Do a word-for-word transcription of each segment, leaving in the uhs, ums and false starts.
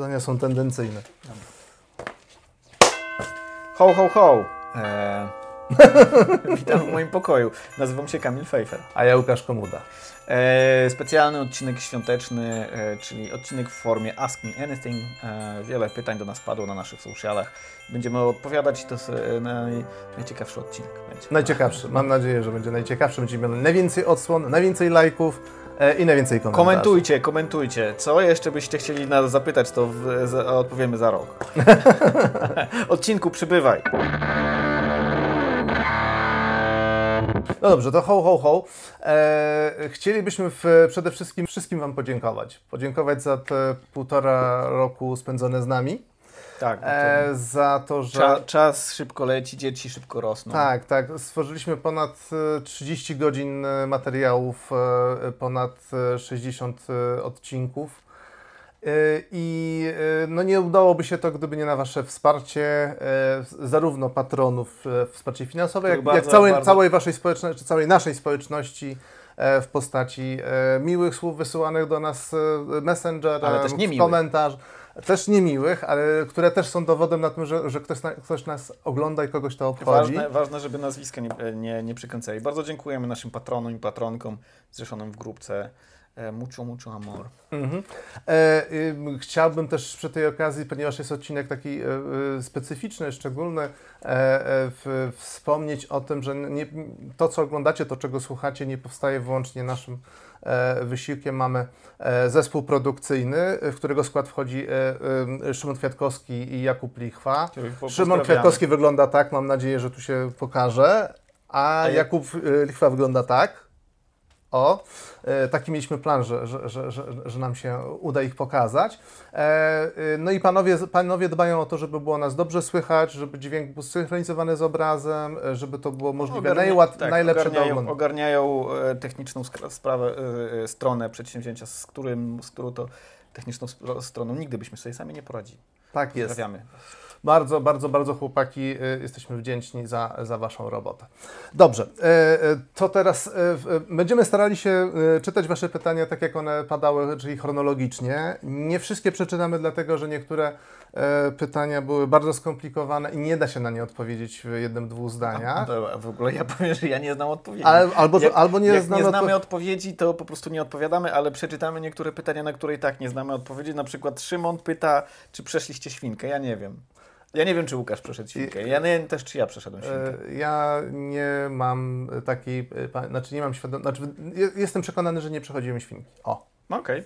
pytania są tendencyjne. Ho, ho, ho! Eee, witam w moim pokoju. Nazywam się Kamil Fejfer. A ja Łukasz Komuda. Eee, specjalny odcinek świąteczny, e, czyli odcinek w formie Ask Me Anything. E, wiele pytań do nas padło na naszych socialach. Będziemy odpowiadać, to e, naj, najciekawszy odcinek będzie. Najciekawszy. Mam nadzieję, że będzie najciekawszy. Będziemy mieli najwięcej odsłon, najwięcej lajków e, i najwięcej komentarzy. Komentujcie, komentujcie. Co jeszcze byście chcieli nas zapytać, to w, z, odpowiemy za rok. Odcinku przybywaj. No dobrze, to ho, ho, ho. E, chcielibyśmy w, przede wszystkim wszystkim Wam podziękować. Podziękować za te półtora roku spędzone z nami. Tak. E, za to, że... Cza, czas szybko leci, dzieci szybko rosną. Tak, tak. Stworzyliśmy ponad trzydzieści godzin materiałów, ponad sześćdziesiąt odcinków. I no nie udałoby się to, gdyby nie na Wasze wsparcie, zarówno patronów, wsparcie finansowe, jak, bardzo, jak całej, bardzo... całej Waszej społeczności, czy całej naszej społeczności w postaci miłych słów wysyłanych do nas Messenger, ale też niemiłych. Komentarz, też niemiłych, ale które też są dowodem na tym, że, że ktoś, na, ktoś nas ogląda i kogoś to obchodzi. Ważne, ważne żeby nazwiska nie, nie, nie przykręcali. Bardzo dziękujemy naszym patronom i patronkom zrzeszonym w grupce Mucho Mucho Amor. Mhm. E, e, chciałbym też przy tej okazji, ponieważ jest odcinek taki e, e, specyficzny, szczególny, e, e, w, wspomnieć o tym, że nie, to, co oglądacie, to, czego słuchacie, nie powstaje wyłącznie naszym e, wysiłkiem. Mamy e, zespół produkcyjny, w którego skład wchodzi e, e, Szymon Kwiatkowski i Jakub Lichwa. Szymon Kwiatkowski wygląda tak, mam nadzieję, że tu się pokaże, a, a Jakub e, Lichwa wygląda tak. O, taki mieliśmy plan, że, że, że, że, że nam się uda ich pokazać. No i panowie, panowie dbają o to, żeby było nas dobrze słychać, żeby dźwięk był synchronizowany z obrazem, żeby to było możliwe Ogarnia, najłat, tak, najlepsze ogarniają, do ogarniają techniczną sprawę, stronę przedsięwzięcia, z którym, z którą to techniczną stroną nigdy byśmy sobie sami nie poradzili. Tak jest. Pozdrawiamy. Bardzo, bardzo, bardzo chłopaki, jesteśmy wdzięczni za, za Waszą robotę. Dobrze, to teraz będziemy starali się czytać Wasze pytania tak, jak one padały, czyli chronologicznie. Nie wszystkie przeczytamy, dlatego że niektóre pytania były bardzo skomplikowane i nie da się na nie odpowiedzieć w jednym, dwóch zdaniach. A, w ogóle ja powiem, że ja nie znam odpowiedzi. Ale, albo, jak, albo nie, jak nie znamy odpo- odpowiedzi, to po prostu nie odpowiadamy, ale przeczytamy niektóre pytania, na które i tak nie znamy odpowiedzi. Na przykład Szymon pyta, czy przeszliście świnkę? Ja nie wiem. Ja nie wiem, czy Łukasz przeszedł świnkę. Ja nie wiem też, czy ja przeszedłem świnkę. Ja nie mam takiej... Znaczy, nie mam świadomości... Znaczy, jestem przekonany, że nie przechodziłem świnki. O. Okej.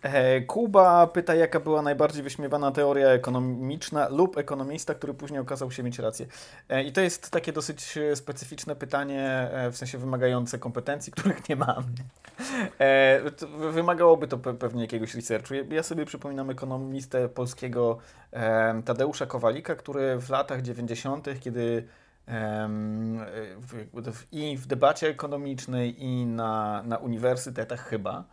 Okay. Kuba pyta, jaka była najbardziej wyśmiewana teoria ekonomiczna lub ekonomista, który później okazał się mieć rację. I to jest takie dosyć specyficzne pytanie, w sensie wymagające kompetencji, których nie mamy. Wymagałoby to pewnie jakiegoś researchu. Ja sobie przypominam ekonomistę polskiego Tadeusza Kowalika, który w latach dziewięćdziesiątych, kiedy i w debacie ekonomicznej, i na, na uniwersytetach chyba,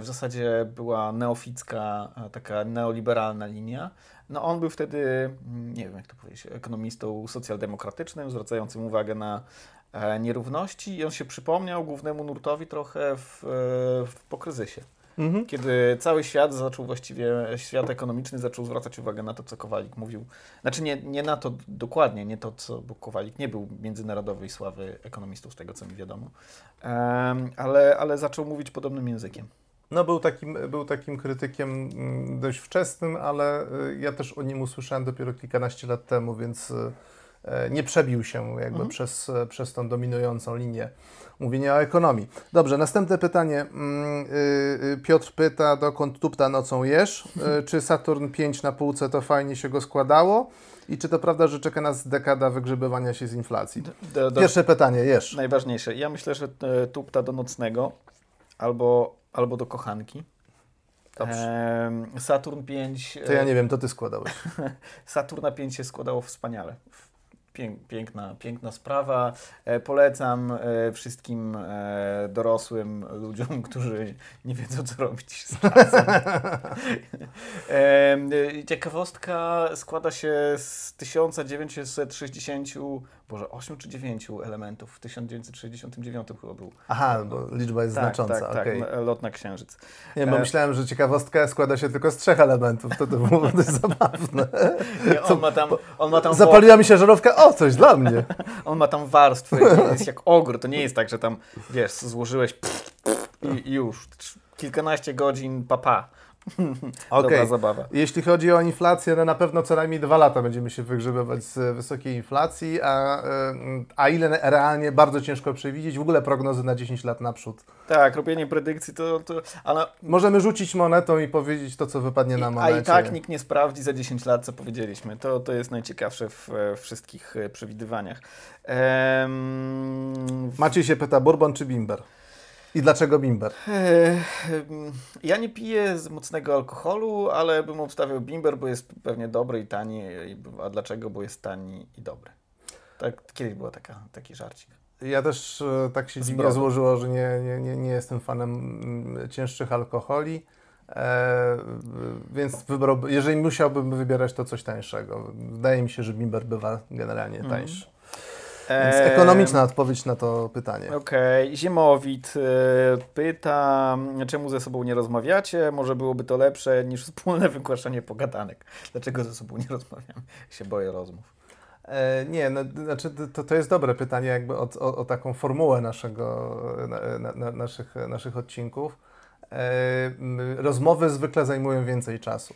w zasadzie była neoficka, taka neoliberalna linia. No on był wtedy, nie wiem jak to powiedzieć, ekonomistą socjaldemokratycznym, zwracającym uwagę na nierówności i on się przypomniał głównemu nurtowi trochę w, w, po kryzysie. Mhm. Kiedy cały świat zaczął właściwie, świat ekonomiczny zaczął zwracać uwagę na to, co Kowalik mówił. Znaczy nie, nie na to dokładnie, nie to, co, bo Kowalik nie był międzynarodowej sławy ekonomistów, z tego co mi wiadomo, um, ale, ale zaczął mówić podobnym językiem. No był takim, był takim krytykiem dość wczesnym, ale ja też o nim usłyszałem dopiero kilkanaście lat temu, więc nie przebił się jakby mhm. przez, przez tą dominującą linię mówienia o ekonomii. Dobrze, następne pytanie. Piotr pyta, dokąd tupta nocą jesz? Czy Saturn pięć na półce to fajnie się go składało? I czy to prawda, że czeka nas dekada wygrzebywania się z inflacji? Do, do, Pierwsze pytanie, jesz. Najważniejsze. Ja myślę, że tupta do nocnego albo, albo do kochanki. Ehm, Saturn pięć... To ja nie wiem, to ty składałeś. Saturna pięć się składało wspaniale. Piękna, piękna sprawa. E, polecam e, wszystkim e, dorosłym ludziom, którzy nie wiedzą, co robić z pracą. e, Ciekawostka składa się z tysiąc dziewięćset sześćdziesiąt Boże, osiem czy dziewięć elementów, w tysiąc dziewięćset sześćdziesiątym dziewiątym chyba był. Aha, bo liczba jest tak, znacząca. Tak, okay. tak, lot na Księżyc. Nie, bo e... myślałem, że ciekawostka składa się tylko z trzech elementów, to to było dość zabawne. Nie, on, to, ma tam, on ma tam... Zapaliła mi się żarówka, o, coś dla mnie. On ma tam warstwy, jest jak ogór, to nie jest tak, że tam, wiesz, złożyłeś pff, pff, i, i już, kilkanaście godzin, papa. Okej, okay. Jeśli chodzi o inflację, no na pewno co najmniej dwa lata będziemy się wygrzebywać z wysokiej inflacji, a, a ile realnie bardzo ciężko przewidzieć, w ogóle prognozy na dziesięć lat naprzód. Tak, robienie predykcji to... to ale... Możemy rzucić monetą i powiedzieć to, co wypadnie I, na monecie. A i tak nikt nie sprawdzi za dziesięć lat, co powiedzieliśmy. To, to jest najciekawsze w, w wszystkich przewidywaniach. Ehm... Maciej się pyta, bourbon czy bimber? I dlaczego bimber? Ja nie piję z mocnego alkoholu, ale bym obstawiał bimber, bo jest pewnie dobry i tani. A dlaczego? Bo jest tani i dobry. Tak, kiedyś był taki żarcik. Ja też tak się dziwnie złożyło, że nie, nie, nie, nie jestem fanem cięższych alkoholi. E, więc wybrał, jeżeli musiałbym wybierać, to coś tańszego. Wydaje mi się, że bimber bywa generalnie tańszy. Mm. Więc ekonomiczna odpowiedź na to pytanie. Okej. Okay. Ziemowit pyta, czemu ze sobą nie rozmawiacie? Może byłoby to lepsze niż wspólne wygłaszanie pogadanek. Dlaczego ze sobą nie rozmawiamy? Się boję rozmów. E, nie, no, znaczy to, to jest dobre pytanie jakby o, o, o taką formułę naszego, na, na, na, naszych, naszych odcinków. E, rozmowy zwykle zajmują więcej czasu.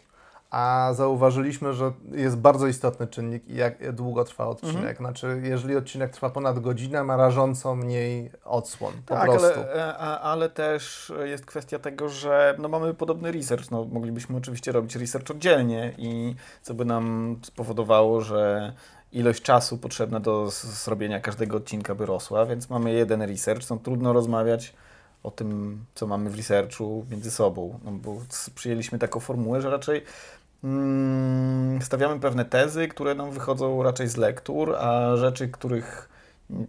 A zauważyliśmy, że jest bardzo istotny czynnik, jak długo trwa odcinek. Mhm. Znaczy, jeżeli odcinek trwa ponad godzinę, ma rażąco mniej odsłon, po tak, prostu. Ale, ale też jest kwestia tego, że no mamy podobny research. No, moglibyśmy oczywiście robić research oddzielnie i co by nam spowodowało, że ilość czasu potrzebna do zrobienia każdego odcinka by rosła, więc mamy jeden research, no trudno rozmawiać o tym, co mamy w researchu między sobą, no, bo przyjęliśmy taką formułę, że raczej stawiamy pewne tezy, które nam wychodzą raczej z lektur, a rzeczy, których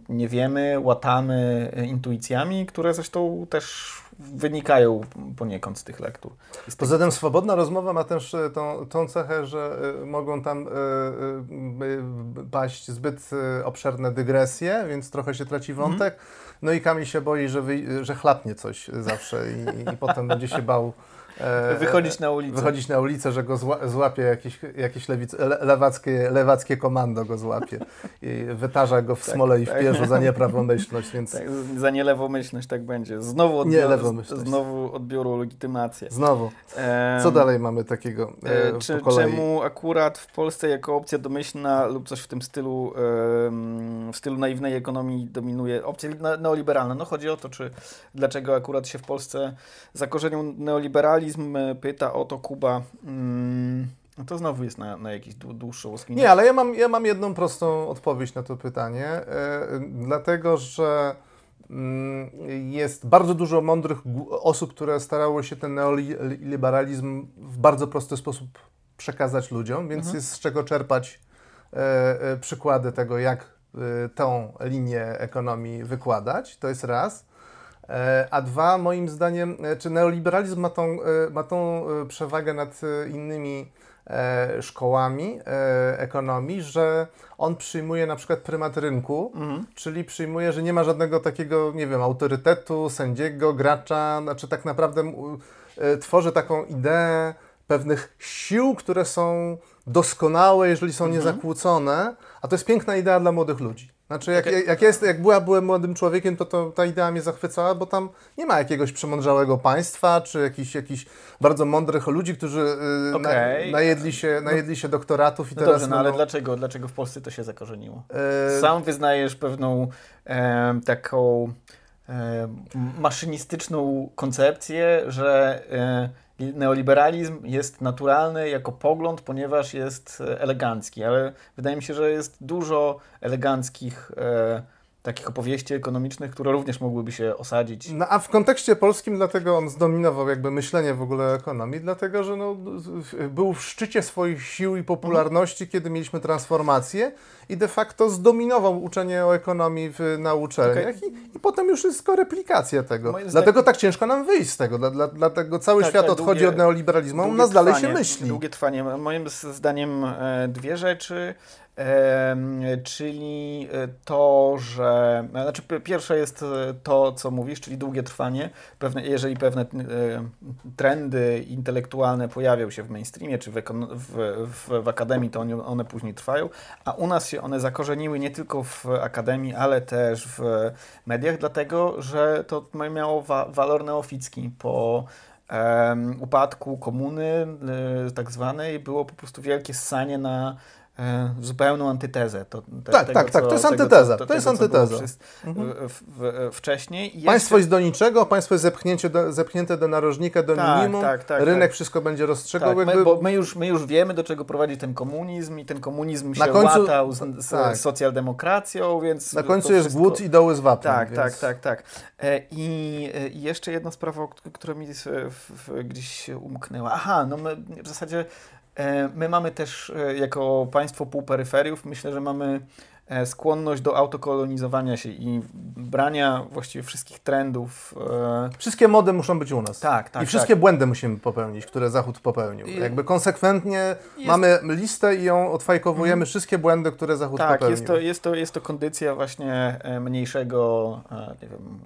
nie wiemy, łatamy intuicjami, które zresztą też wynikają poniekąd z tych lektur. Poza tym swobodna rozmowa ma też tą, tą cechę, że mogą tam paść zbyt obszerne dygresje, więc trochę się traci wątek. No i Kamil się boi, że, wy, że chlapnie coś zawsze i, i potem będzie się bał wychodzić na ulicę, wychodzić na ulicę, że go zła, złapie jakieś, jakieś lewic, le, lewackie, lewackie komando go złapie i wytarza go w tak, smole i w tak. pierzu za nieprawomyślność, więc... Tak, za nielewomyślność tak będzie. Znowu odbiorą, znowu odbiorą legitymację. Znowu. Co ehm, dalej mamy takiego e, czy, po kolei? Czemu akurat w Polsce jako opcja domyślna lub coś w tym stylu, e, w stylu naiwnej ekonomii dominuje opcja neoliberalna? No chodzi o to, czy dlaczego akurat się w Polsce zakorzenił neoliberalizm. Pyta o to Kuba, hmm, to znowu jest na, na jakiejś dłuższą oskinię. Nie, ale ja mam, ja mam jedną prostą odpowiedź na to pytanie, yy, dlatego że yy, jest bardzo dużo mądrych osób, które starały się ten neoliberalizm w bardzo prosty sposób przekazać ludziom, więc mhm. jest z czego czerpać yy, yy, przykłady tego, jak yy, tą linię ekonomii wykładać, to jest raz. A dwa, moim zdaniem, czy neoliberalizm ma tą, ma tą przewagę nad innymi szkołami ekonomii, że on przyjmuje na przykład prymat rynku, mhm. czyli przyjmuje, że nie ma żadnego takiego, nie wiem, autorytetu, sędziego, gracza, znaczy tak naprawdę tworzy taką ideę pewnych sił, które są doskonałe, jeżeli są mhm. niezakłócone, a to jest piękna idea dla młodych ludzi. Znaczy, jak, okay. jak, jest, jak była, byłem młodym człowiekiem, to, to ta idea mnie zachwycała, bo tam nie ma jakiegoś przemądrzałego państwa, czy jakichś, jakichś bardzo mądrych ludzi, którzy yy, okay. na, najedli, się, najedli się doktoratów i no teraz... Dobrze, no, no ale dlaczego, dlaczego w Polsce to się zakorzeniło? Yy... Sam wyznajesz pewną e, taką e, maszynistyczną koncepcję, że... E, neoliberalizm jest naturalny jako pogląd, ponieważ jest elegancki, ale wydaje mi się, że jest dużo eleganckich e, takich opowieści ekonomicznych, które również mogłyby się osadzić. No a w kontekście polskim dlatego on zdominował jakby myślenie w ogóle ekonomii, dlatego że no, był w szczycie swoich sił i popularności, mhm. kiedy mieliśmy transformację i de facto zdominował uczenie o ekonomii w, na uczelniach okay. i, i potem już jest koreplikacja tego. Moim dlatego zdaniem... tak ciężko nam wyjść z tego, dla, dla, dlatego cały tak, świat tak, odchodzi długie, od neoliberalizmu, u nas dalej się myśli. Długie trwanie. Moim zdaniem dwie rzeczy. czyli to, że... Znaczy pierwsze jest to, co mówisz, czyli długie trwanie. Pewne, jeżeli pewne trendy intelektualne pojawią się w mainstreamie czy w, w, w, w akademii, to one, one później trwają, a u nas się one zakorzeniły nie tylko w akademii, ale też w mediach, dlatego, że to miało wa- walor neoficki po... Um, upadku komuny y, tak zwanej, było po prostu wielkie ssanie na y, zupełną antytezę. To, te, tak, tego, tak, co, tak, to jest tego, antyteza. To, to jest tego, antyteza. Mhm. W, w, wcześniej. Jeszcze... Państwo jest do niczego, państwo jest zepchnięcie do, zepchnięte do narożnika, do tak, minimum, tak, tak, rynek tak. wszystko będzie rozstrzegał. Tak, jakby... my, bo my już, my już wiemy, do czego prowadzi ten komunizm i ten komunizm się końcu... łatał z, z tak. socjaldemokracją, więc... Na końcu jest wszystko... głód i doły z wapnem. Tak, więc... tak, tak, tak. I jeszcze jedna sprawa, która mi gdzieś umknęła. Aha, no my w zasadzie my mamy też jako państwo półperyferiów, myślę, że mamy skłonność do autokolonizowania się i brania właściwie wszystkich trendów. Wszystkie mody muszą być u nas. Tak, tak. I wszystkie tak. błędy musimy popełnić, które Zachód popełnił. I... Jakby konsekwentnie jest... mamy listę i ją odfajkowujemy, mhm. wszystkie błędy, które Zachód tak, popełnił. Tak, jest to, jest, to, jest to kondycja właśnie mniejszego, nie wiem,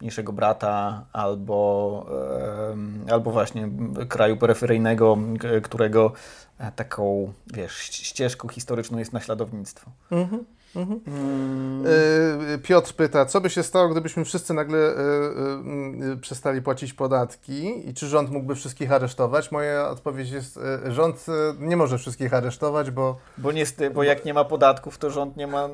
mniejszego brata albo, albo właśnie kraju peryferyjnego, którego taką, wiesz, ścieżką historyczną jest naśladownictwo. Mm-hmm, mm-hmm. Mm. Piotr pyta, co by się stało, gdybyśmy wszyscy nagle y, y, y, przestali płacić podatki i czy rząd mógłby wszystkich aresztować? Moja odpowiedź jest, y, rząd y, nie może wszystkich aresztować, bo... Bo niestety, bo jak nie ma podatków, to rząd nie ma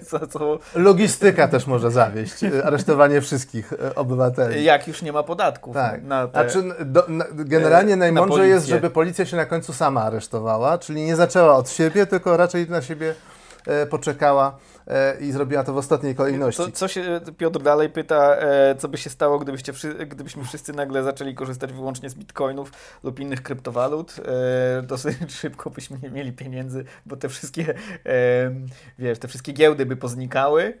za co... Logistyka też może zawieść, aresztowanie wszystkich obywateli. Jak już nie ma podatków. Tak. Na te... A czy do, na, generalnie e, najmądrzej na jest, żeby policja się na końcu sama aresztowała, czyli nie zaczęła od siebie, tylko raczej na siebie e, poczekała e, i zrobiła to w ostatniej kolejności. Co, co się Piotr dalej pyta, e, co by się stało, gdybyście, gdybyśmy wszyscy nagle zaczęli korzystać wyłącznie z bitcoinów lub innych kryptowalut. E, dosyć szybko byśmy nie mieli pieniędzy, bo te wszystkie e, wiesz, te wszystkie giełdy by poznikały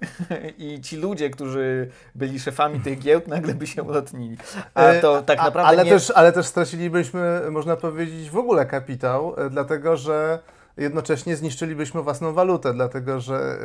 i ci ludzie, którzy byli szefami tych giełd, nagle by się ulotnili. A to tak naprawdę a, ale, nie... też, ale też stracilibyśmy, można powiedzieć, w ogóle kapitał, dlatego że jednocześnie zniszczylibyśmy własną walutę, dlatego że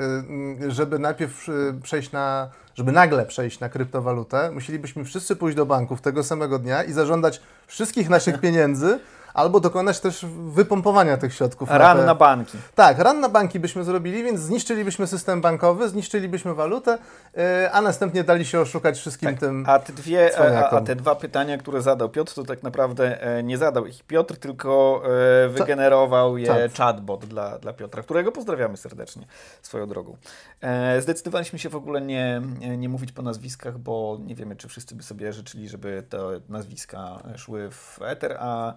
żeby najpierw przejść na, żeby nagle przejść na kryptowalutę, musielibyśmy wszyscy pójść do banków tego samego dnia i zażądać wszystkich naszych pieniędzy, albo dokonać też wypompowania tych środków. Ran na, te... na banki. Tak, ran na banki byśmy zrobili, więc zniszczylibyśmy system bankowy, zniszczylibyśmy walutę, yy, a następnie dali się oszukać wszystkim tak, tym a te, dwie, a, a te dwa pytania, które zadał Piotr, to tak naprawdę e, nie zadał ich Piotr, tylko e, wygenerował je Chat. chatbot dla, dla Piotra, którego pozdrawiamy serdecznie swoją drogą. E, zdecydowaliśmy się w ogóle nie, nie mówić po nazwiskach, bo nie wiemy, czy wszyscy by sobie życzyli, żeby te nazwiska szły w eter, a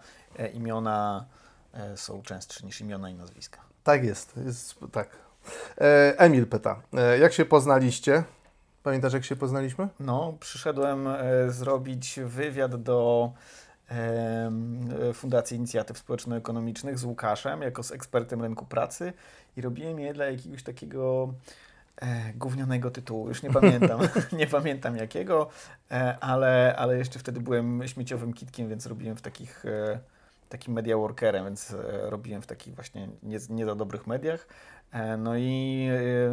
imiona są częstsze niż imiona i nazwiska. Tak jest, jest tak. Emil pyta, jak się poznaliście? Pamiętasz, jak się poznaliśmy? No, przyszedłem zrobić wywiad do Fundacji Inicjatyw Społeczno-Ekonomicznych z Łukaszem, jako z ekspertem rynku pracy i robiłem je dla jakiegoś takiego gównianego tytułu, już nie pamiętam, nie pamiętam jakiego, ale, ale jeszcze wtedy byłem śmieciowym kitkiem, więc robiłem w takich... takim media workerem, więc robiłem w takich właśnie nie, nie za dobrych mediach. No i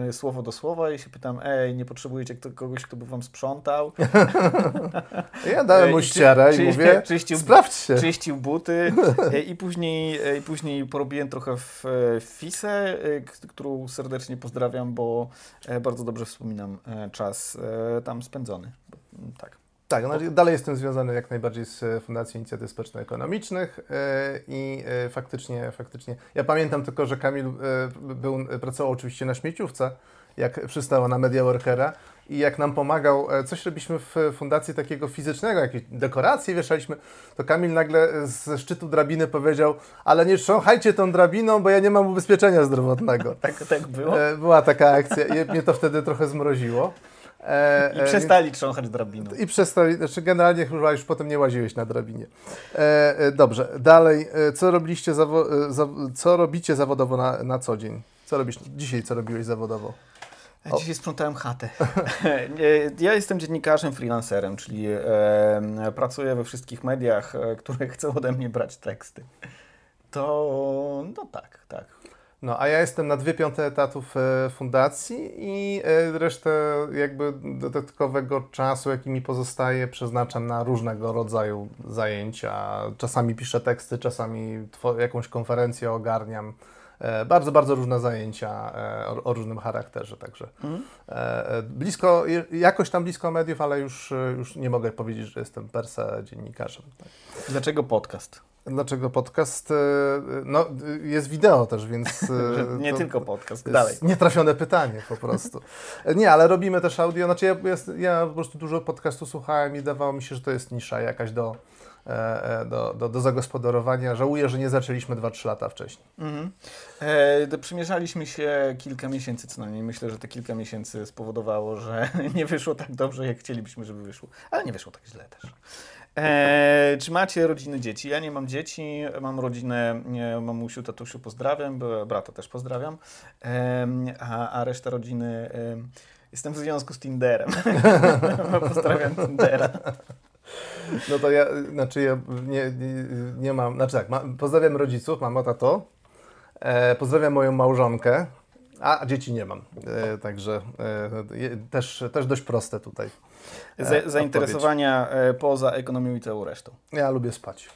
e, słowo do słowa i się pytam, ej, nie potrzebujecie kto, kogoś, kto by wam sprzątał? Ja dałem mu ściarę i, czy, i czy, mówię, czyścił, sprawdź się. Czyścił buty i później, i później porobiłem trochę w, w Fisę, którą serdecznie pozdrawiam, bo bardzo dobrze wspominam czas tam spędzony. Tak. Tak, no, dalej jestem związany jak najbardziej z Fundacją Inicjatyw Społeczno-Ekonomicznych i faktycznie, faktycznie, ja pamiętam tylko, że Kamil był, pracował oczywiście na śmieciówce, jak przystała na media workera i jak nam pomagał, coś robiliśmy w fundacji takiego fizycznego, jakieś dekoracje wieszaliśmy, to Kamil nagle ze szczytu drabiny powiedział, ale nie trząchajcie tą drabiną, bo ja nie mam ubezpieczenia zdrowotnego. Tak, tak było? Była taka akcja i mnie to wtedy trochę zmroziło. E, I przestali trząchać drabiną. I przestali, znaczy generalnie chyba już potem nie łaziłeś na drabinie. E, e, dobrze, dalej, e, co robiliście zawo- e, za, co robicie zawodowo na, na co dzień? Co robisz dzisiaj, co robiłeś zawodowo? O. Dzisiaj sprzątałem chatę. Ja jestem dziennikarzem, freelancerem, czyli e, pracuję we wszystkich mediach, e, które chcą ode mnie brać teksty. To, no tak, tak. No, a ja jestem na dwie piąte etatów fundacji i resztę jakby dodatkowego czasu, jaki mi pozostaje, przeznaczam na różnego rodzaju zajęcia. Czasami piszę teksty, czasami jakąś konferencję ogarniam. Bardzo, bardzo różne zajęcia o, o różnym charakterze, także mm. blisko, jakoś tam blisko mediów, ale już, już nie mogę powiedzieć, że jestem per se dziennikarzem. Tak. Dlaczego podcast? Dlaczego podcast? No, jest wideo też, więc... nie to, tylko podcast, dalej. Nietrafione pytanie po prostu. Nie, ale robimy też audio, znaczy ja, ja, ja po prostu dużo podcastu słuchałem i dawało mi się, że to jest nisza jakaś do... Do, do, do zagospodarowania. Żałuję, że nie zaczęliśmy dwa trzy lata wcześniej. Mhm. E, przymierzaliśmy się kilka miesięcy co najmniej. Myślę, że te kilka miesięcy spowodowało, że nie wyszło tak dobrze, jak chcielibyśmy, żeby wyszło. Ale nie wyszło tak źle też. E, czy macie rodziny, dzieci? Ja nie mam dzieci, mam rodzinę, nie, mamusiu, tatusiu pozdrawiam, brata też pozdrawiam, e, a, a reszta rodziny... E, jestem w związku z Tinderem. Pozdrawiam Tindera. No to ja, znaczy ja nie, nie, nie mam, znaczy tak, ma, pozdrawiam rodziców, mamo, tato, e, pozdrawiam moją małżonkę, a dzieci nie mam, e, także e, też, też dość proste tutaj. E, Zainteresowania e, poza ekonomią i całą resztą. Ja lubię spać.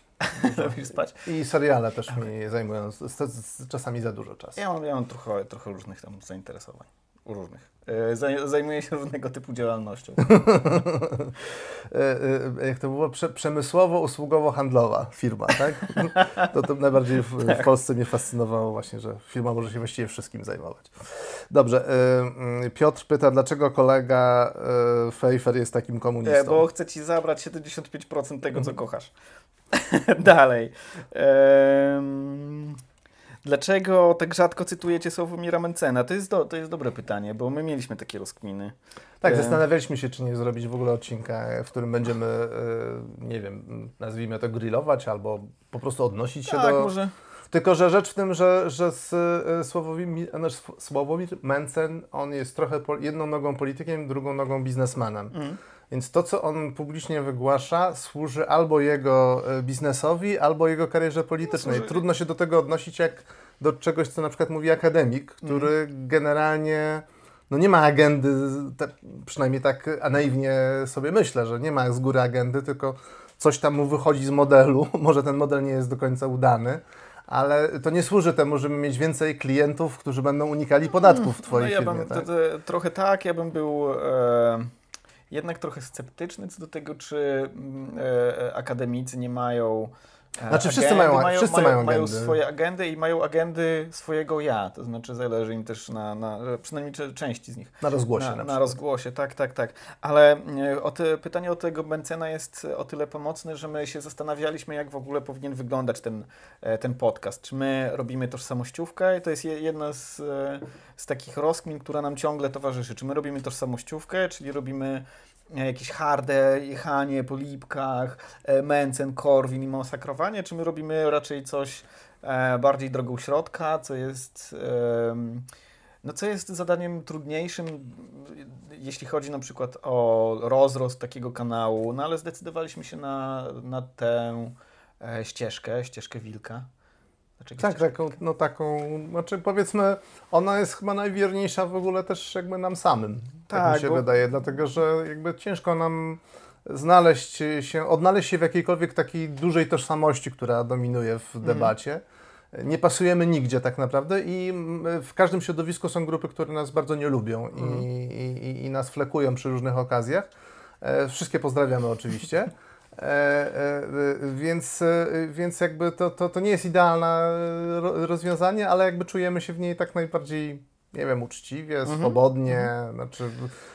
Lubisz spać? I seriale też okay. mi zajmują z, z, z, czasami za dużo czasu. Ja mam, ja mam trochę, trochę różnych tam zainteresowań. Różnych. Zajmuję się różnego typu działalnością. Jak to było? Przemysłowo-usługowo-handlowa firma, tak? To, to najbardziej w, tak. w Polsce mnie fascynowało właśnie, że firma może się właściwie wszystkim zajmować. Dobrze. Piotr pyta, dlaczego kolega Pfeiffer jest takim komunistą? Bo chce ci zabrać siedemdziesiąt pięć procent tego, co kochasz. Dalej. Um... Dlaczego tak rzadko cytujecie Sławomira Mentzena? To jest, do, to jest dobre pytanie, bo my mieliśmy takie rozkminy. Tak, e... zastanawialiśmy się, czy nie zrobić w ogóle odcinka, w którym będziemy, e, nie wiem, nazwijmy to grillować, albo po prostu odnosić się tak, do... Może... Tylko, że rzecz w tym, że, że Sławomir Mentzen, on jest trochę po, jedną nogą politykiem, drugą nogą biznesmanem. Mm. Więc to, co on publicznie wygłasza, służy albo jego biznesowi, albo jego karierze politycznej. No, trudno się do tego odnosić jak do czegoś, co na przykład mówi akademik, który mm. generalnie no nie ma agendy, te, przynajmniej tak a naiwnie sobie myślę, że nie ma z góry agendy, tylko coś tam mu wychodzi z modelu. Może ten model nie jest do końca udany. Ale to nie służy temu, żeby mieć więcej klientów, którzy będą unikali podatków w twojej no ja firmie. Bym, tak? To, to, trochę tak, ja bym był e, jednak trochę sceptyczny co do tego, czy e, akademicy nie mają... E, znaczy wszyscy agendy, mają, mają, wszyscy mają, mają, mają swoje agendy i mają agendy swojego ja, to znaczy zależy im też na, na przynajmniej części z nich. Na rozgłosie. Na, na, na rozgłosie, tak, tak, tak. Ale e, o te, pytanie o tego Mentzena jest o tyle pomocne, że my się zastanawialiśmy, jak w ogóle powinien wyglądać ten, e, ten podcast. Czy my robimy tożsamościówkę? To jest jedna z, e, z takich rozkmin, która nam ciągle towarzyszy. Czy my robimy tożsamościówkę, czyli robimy jakieś harde jechanie po lipkach, Mentzen, Korwin i masakrowanie, czy my robimy raczej coś e, bardziej drogą środka, co jest, e, no co jest zadaniem trudniejszym, jeśli chodzi na przykład o rozrost takiego kanału, no ale zdecydowaliśmy się na, na tę e, ścieżkę, ścieżkę wilka. Znaczy, tak, taką, no taką, znaczy powiedzmy, ona jest chyba najwierniejsza w ogóle też jakby nam samym, tak, tak mi się bo... wydaje, dlatego że jakby ciężko nam znaleźć się, odnaleźć się w jakiejkolwiek takiej dużej tożsamości, która dominuje w debacie. Mm. Nie pasujemy nigdzie tak naprawdę i w każdym środowisku są grupy, które nas bardzo nie lubią i, mm. i, i, i nas flekują przy różnych okazjach. Wszystkie pozdrawiamy oczywiście. E, e, więc, więc jakby to, to, to nie jest idealne rozwiązanie, ale jakby czujemy się w niej tak najbardziej, nie wiem, uczciwie, mm-hmm. swobodnie. Mm-hmm. Znaczy,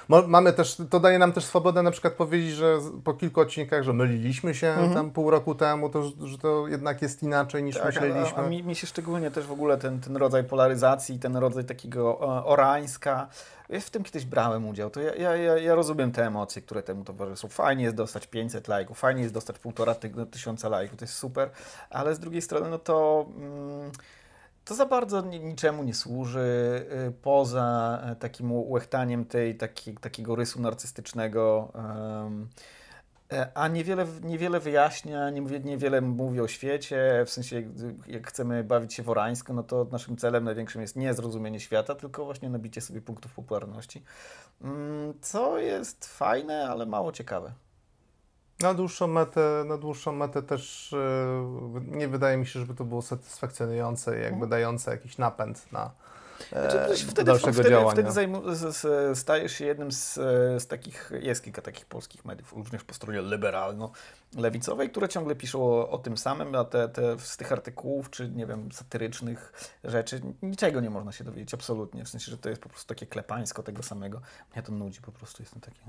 mo, mamy też, to daje nam też swobodę na przykład powiedzieć, że po kilku odcinkach, że myliliśmy się mm-hmm. tam pół roku temu, to, że to jednak jest inaczej niż tak, myśleliśmy. A, a mi, mi się szczególnie też w ogóle ten, ten rodzaj polaryzacji, ten rodzaj takiego orańska. Ja w tym kiedyś brałem udział, to ja, ja, ja rozumiem te emocje, które temu towarzyszą. Fajnie jest dostać pięćset lajków, fajnie jest dostać półtora tysiąca lajków, to jest super, ale z drugiej strony no to, to za bardzo niczemu nie służy, poza takim łechtaniem tej, taki, takiego rysu narcystycznego. a niewiele, niewiele wyjaśnia, niewiele mówi o świecie, w sensie jak, jak chcemy bawić się worańsko, no to naszym celem największym jest nie zrozumienie świata, tylko właśnie nabicie sobie punktów popularności, co jest fajne, ale mało ciekawe. Na dłuższą metę, na dłuższą metę też yy, nie wydaje mi się, żeby to było satysfakcjonujące i jakby hmm. dające jakiś napęd na e, znaczy, wtedy, dalszego wtedy, działania. Wtedy zajm- z, z, stajesz się jednym z, z takich, jest kilka takich polskich mediów, również po stronie liberalno-lewicowej, które ciągle piszą o, o tym samym, a te, te, z tych artykułów czy nie wiem, satyrycznych rzeczy niczego nie można się dowiedzieć absolutnie. W sensie, że to jest po prostu takie klepańsko tego samego. Mnie to nudzi, po prostu jestem taki...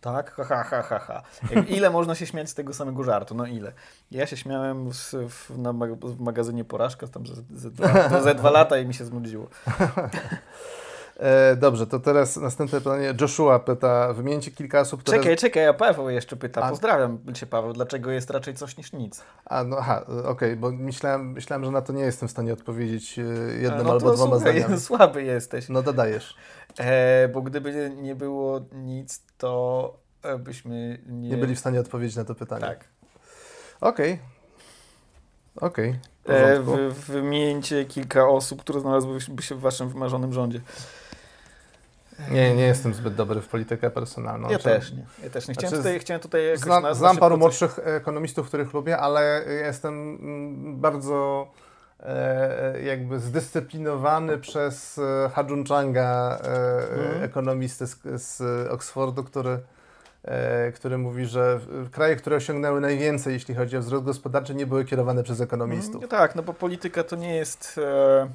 Tak, ha, ha, ha, ha, ha. Ile można się śmiać z tego samego żartu? No ile? Ja się śmiałem w, w, na mag- w magazynie Porażka tam ze, ze, dwa, ze dwa lata i mi się znudziło. E, dobrze, to teraz następne pytanie. Joshua pyta, wymieńcie kilka osób, które... Czekaj, czekaj, a Paweł jeszcze pyta. A... Pozdrawiam Cię, Paweł. Dlaczego jest raczej coś niż nic? A, no aha, okej, okay, bo myślałem, myślałem, że na to nie jestem w stanie odpowiedzieć jednym no albo dwoma słuchaj, zdaniami. Słaby jesteś. No dodajesz. E, bo gdyby nie było nic, to byśmy nie... Nie byli w stanie odpowiedzieć na to pytanie. Tak. Okej. Okay. Okej. Okay. Wymieńcie kilka osób, które znalazłyby się w waszym wymarzonym rządzie. Nie, nie jestem zbyt dobry w politykę personalną. Ja też nie. Ja też nie. Chciałem znaczy, tutaj, chciałem tutaj jakoś zna, znam paru coś... młodszych ekonomistów, których lubię, ale jestem bardzo e, jakby zdyscyplinowany przez Ha-Joon Changa, e, ekonomistę z, z Oxfordu, który, e, który mówi, że kraje, które osiągnęły najwięcej, jeśli chodzi o wzrost gospodarczy, nie były kierowane przez ekonomistów. No tak, no bo polityka to nie jest... E...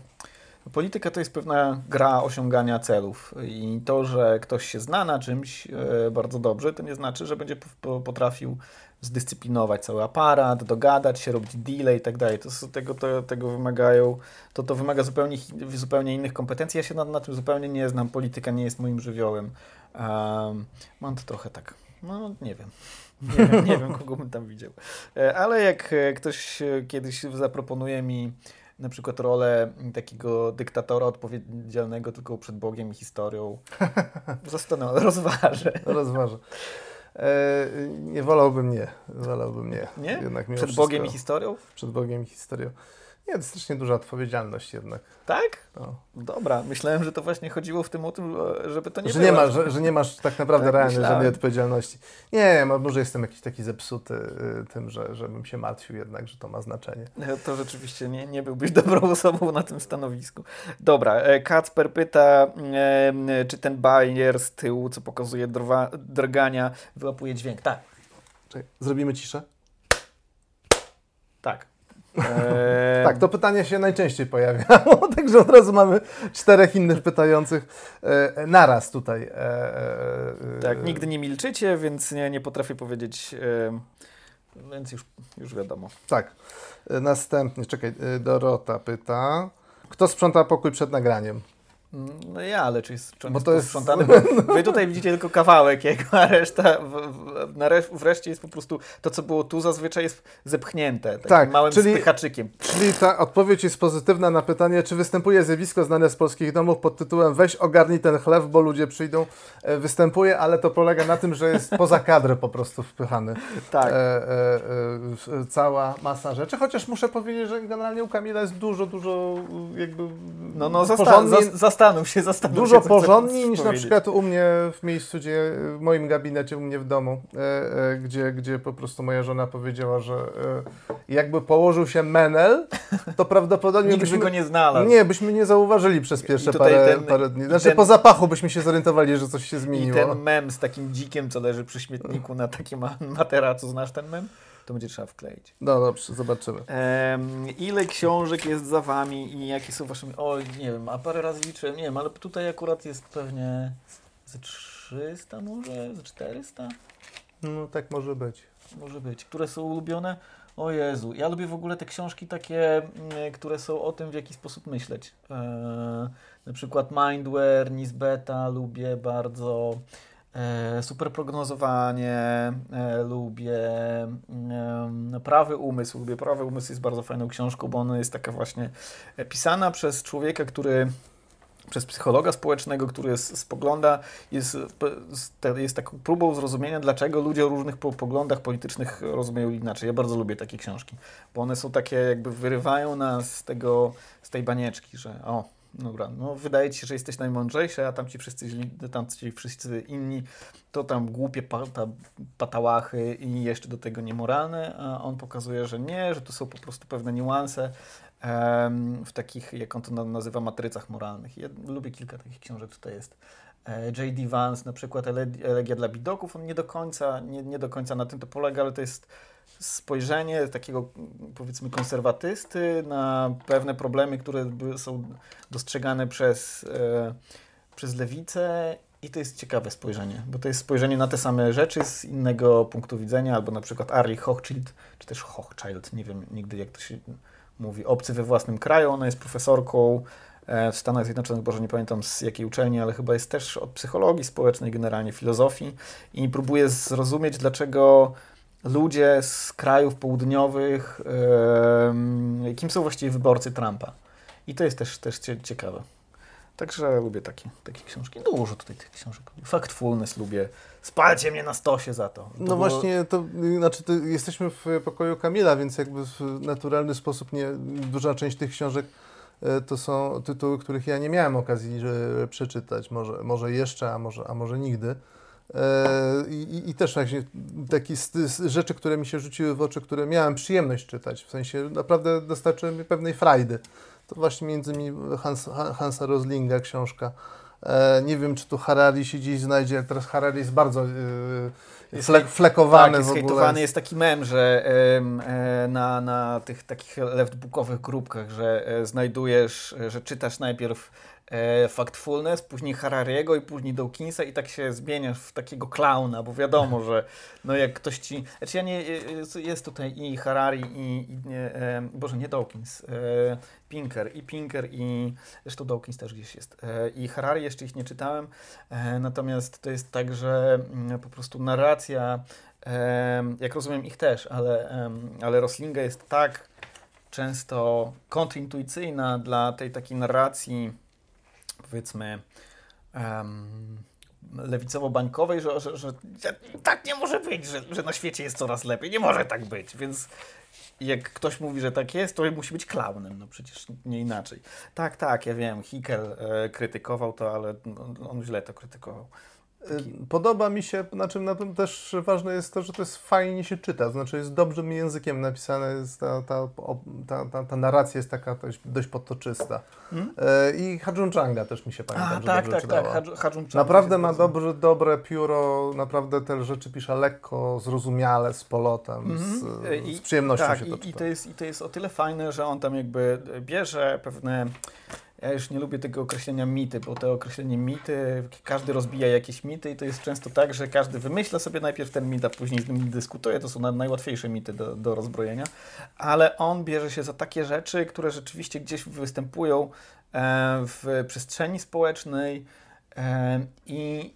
Polityka to jest pewna gra osiągania celów i to, że ktoś się zna na czymś bardzo dobrze, to nie znaczy, że będzie potrafił zdyscyplinować cały aparat, dogadać się, robić deale i tak dalej. To, tego, to, tego wymagają, to, to wymaga zupełnie, zupełnie innych kompetencji. Ja się na, na tym zupełnie nie znam, polityka nie jest moim żywiołem. Um, mam to trochę tak, no nie wiem. Nie wiem, nie wiem, kogo bym tam widział. Ale jak ktoś kiedyś zaproponuje mi na przykład rolę takiego dyktatora odpowiedzialnego tylko przed Bogiem i historią. Zastanę, rozważę. Rozważę. E, nie, wolałbym nie. Wolałbym nie. Nie? Jednak przed wszystko, Bogiem i historią? Przed Bogiem i historią. Nie, to jest strasznie duża odpowiedzialność jednak. Tak? No. Dobra, myślałem, że to właśnie chodziło w tym o tym, żeby to nie że było. Nie ma, że, że nie masz tak naprawdę tak, realnie żadnej odpowiedzialności. Nie, może jestem jakiś taki zepsuty tym, że, żebym się martwił jednak, że to ma znaczenie. To rzeczywiście nie, nie byłbyś dobrą osobą na tym stanowisku. Dobra, Kacper pyta, czy ten bajer z tyłu, co pokazuje drwa, drgania, wyłapuje dźwięk. Tak. Czekaj, zrobimy ciszę? Tak. Eee... Tak, to pytanie się najczęściej pojawiało, także od razu mamy czterech innych pytających e, naraz tutaj. E, e, tak, nigdy nie milczycie, więc nie, nie potrafię powiedzieć, e, więc już, już wiadomo. Tak, następnie, czekaj, Dorota pyta, kto sprząta pokój przed nagraniem? No ja, ale czy jest, czy on bo jest, to jest... sprzątany? Bo wy tutaj widzicie tylko kawałek jego, a reszta w, w, na resz- wreszcie jest po prostu to, co było tu zazwyczaj jest zepchnięte, takim tak, małym czyli, spychaczykiem. Czyli ta odpowiedź jest pozytywna na pytanie, czy występuje zjawisko znane z polskich domów pod tytułem weź ogarnij ten chlew, bo ludzie przyjdą. Występuje, ale to polega na tym, że jest poza kadrę po prostu wpychany. Tak. E, e, e, cała masa rzeczy, chociaż muszę powiedzieć, że generalnie u Kamila jest dużo, dużo jakby no, no, porządnie... Zasta- zasta- Zastanów się, zastanów Dużo się, porządniej niż na przykład u mnie w miejscu, gdzie w moim gabinecie, u mnie w domu, e, e, gdzie, gdzie po prostu moja żona powiedziała, że e, jakby położył się menel, to prawdopodobnie nikt byśmy go nie znalazł. Nie, byśmy nie zauważyli przez pierwsze parę, ten, parę dni. Znaczy ten, po zapachu byśmy się zorientowali, że coś się zmieniło. I ten mem z takim dzikiem, co leży przy śmietniku na takim materacu, znasz ten mem? To będzie trzeba wkleić. No dobrze, zobaczymy. Um, ile książek jest za wami i jakie są wasze... O, nie wiem, a parę razy liczyłem, nie wiem, ale tutaj akurat jest pewnie ze trzysta może, ze czterysta? No tak może być. Może być. Które są ulubione? O Jezu, ja lubię w ogóle te książki takie, które są o tym, w jaki sposób myśleć. Eee, na przykład Mindware, Nisbeta lubię bardzo... E, super prognozowanie, e, lubię e, prawy umysł, lubię prawy umysł, jest bardzo fajną książką, bo ona jest taka właśnie pisana przez człowieka, który przez psychologa społecznego, który jest, spogląda, jest, jest taką próbą zrozumienia, dlaczego ludzie o różnych poglądach politycznych rozumieją inaczej. Ja bardzo lubię takie książki, bo one są takie, jakby wyrywają nas z tego, z tej banieczki, że o, dobra, no wydaje ci się, że jesteś najmądrzejszy, a tamci wszyscy źli, tamci wszyscy inni to tam głupie pata, patałachy i jeszcze do tego niemoralne, a on pokazuje, że nie, że to są po prostu pewne niuanse w takich, jak on to nazywa, matrycach moralnych. Ja lubię kilka takich książek, tutaj jest J D Vance, na przykład Elegia dla bidoków, on nie do końca, nie, nie do końca na tym to polega, ale to jest spojrzenie takiego, powiedzmy, konserwatysty na pewne problemy, które są dostrzegane przez, e, przez lewicę, i to jest ciekawe spojrzenie, bo to jest spojrzenie na te same rzeczy z innego punktu widzenia, albo na przykład Arlie Hochschild, czy też Hochschild, nie wiem nigdy jak to się mówi, Obcy we własnym kraju, ona jest profesorką w Stanach Zjednoczonych, boże nie pamiętam z jakiej uczelni, ale chyba jest też od psychologii społecznej, generalnie filozofii, i próbuje zrozumieć, dlaczego ludzie z krajów południowych, yy, kim są właściwie wyborcy Trumpa. I to jest też, też ciekawe. Także lubię takie, takie książki. Dużo tutaj tych książek. Factfulness lubię. Spalcie mnie na stosie za to. To no było... właśnie, to znaczy to jesteśmy w pokoju Kamila, więc jakby w naturalny sposób nie, duża część tych książek to są tytuły, których ja nie miałem okazji przeczytać. Może, może jeszcze, a może, a może nigdy. I, i też właśnie takie rzeczy, które mi się rzuciły w oczy, które miałem przyjemność czytać, w sensie naprawdę dostarczyły mi pewnej frajdy. To właśnie między innymi Hans, Hansa Roslinga książka. Nie wiem, czy tu Harari się gdzieś znajdzie, jak teraz Harari jest bardzo jest, flek, flekowany tak, w ogóle. Jest taki mem, że na, na tych takich leftbookowych grupkach, że znajdujesz, że czytasz najpierw Factfulness, później Harariego i później Dawkinsa, i tak się zmieniasz w takiego klauna, bo wiadomo, że no jak ktoś ci... Znaczy ja nie... Jest tutaj i Harari i... i e, Boże, nie Dawkins. E, Pinker. I Pinker i... Zresztą Dawkins też gdzieś jest. E, I Harari jeszcze ich nie czytałem. E, natomiast to jest tak, że m, po prostu narracja, e, jak rozumiem ich też, ale, em, ale Roslinga jest tak często kontrintuicyjna dla tej takiej narracji, powiedzmy, um, lewicowo-bańkowej, że, że, że tak nie może być, że, że na świecie jest coraz lepiej. Nie może tak być, więc jak ktoś mówi, że tak jest, to musi być klaunem. No przecież nie inaczej. Tak, tak, ja wiem, Hickel e, krytykował to, ale on źle to krytykował. Taki... Podoba mi się, na czym na tym też ważne jest to, że to jest fajnie się czyta, znaczy jest dobrym językiem napisane, jest ta, ta, ta, ta, ta narracja jest taka dość, dość podtoczysta. Hmm? I Ha-Joon Changa też mi się pamiętam, A, że tak, dobrze tak, czytała. Tak, Ha-Joon Chang naprawdę ma dobrze, dobre pióro, naprawdę te rzeczy pisze lekko, zrozumiale, z polotem, mm-hmm. z, I, z przyjemnością tak, się to i, czyta. I to, jest, I to jest o tyle fajne, że on tam jakby bierze pewne... Ja już nie lubię tego określenia mity, bo to określenie mity, każdy rozbija jakieś mity i to jest często tak, że każdy wymyśla sobie najpierw ten mit, a później z nim dyskutuje. To są najłatwiejsze mity do, do rozbrojenia, ale on bierze się za takie rzeczy, które rzeczywiście gdzieś występują w przestrzeni społecznej i,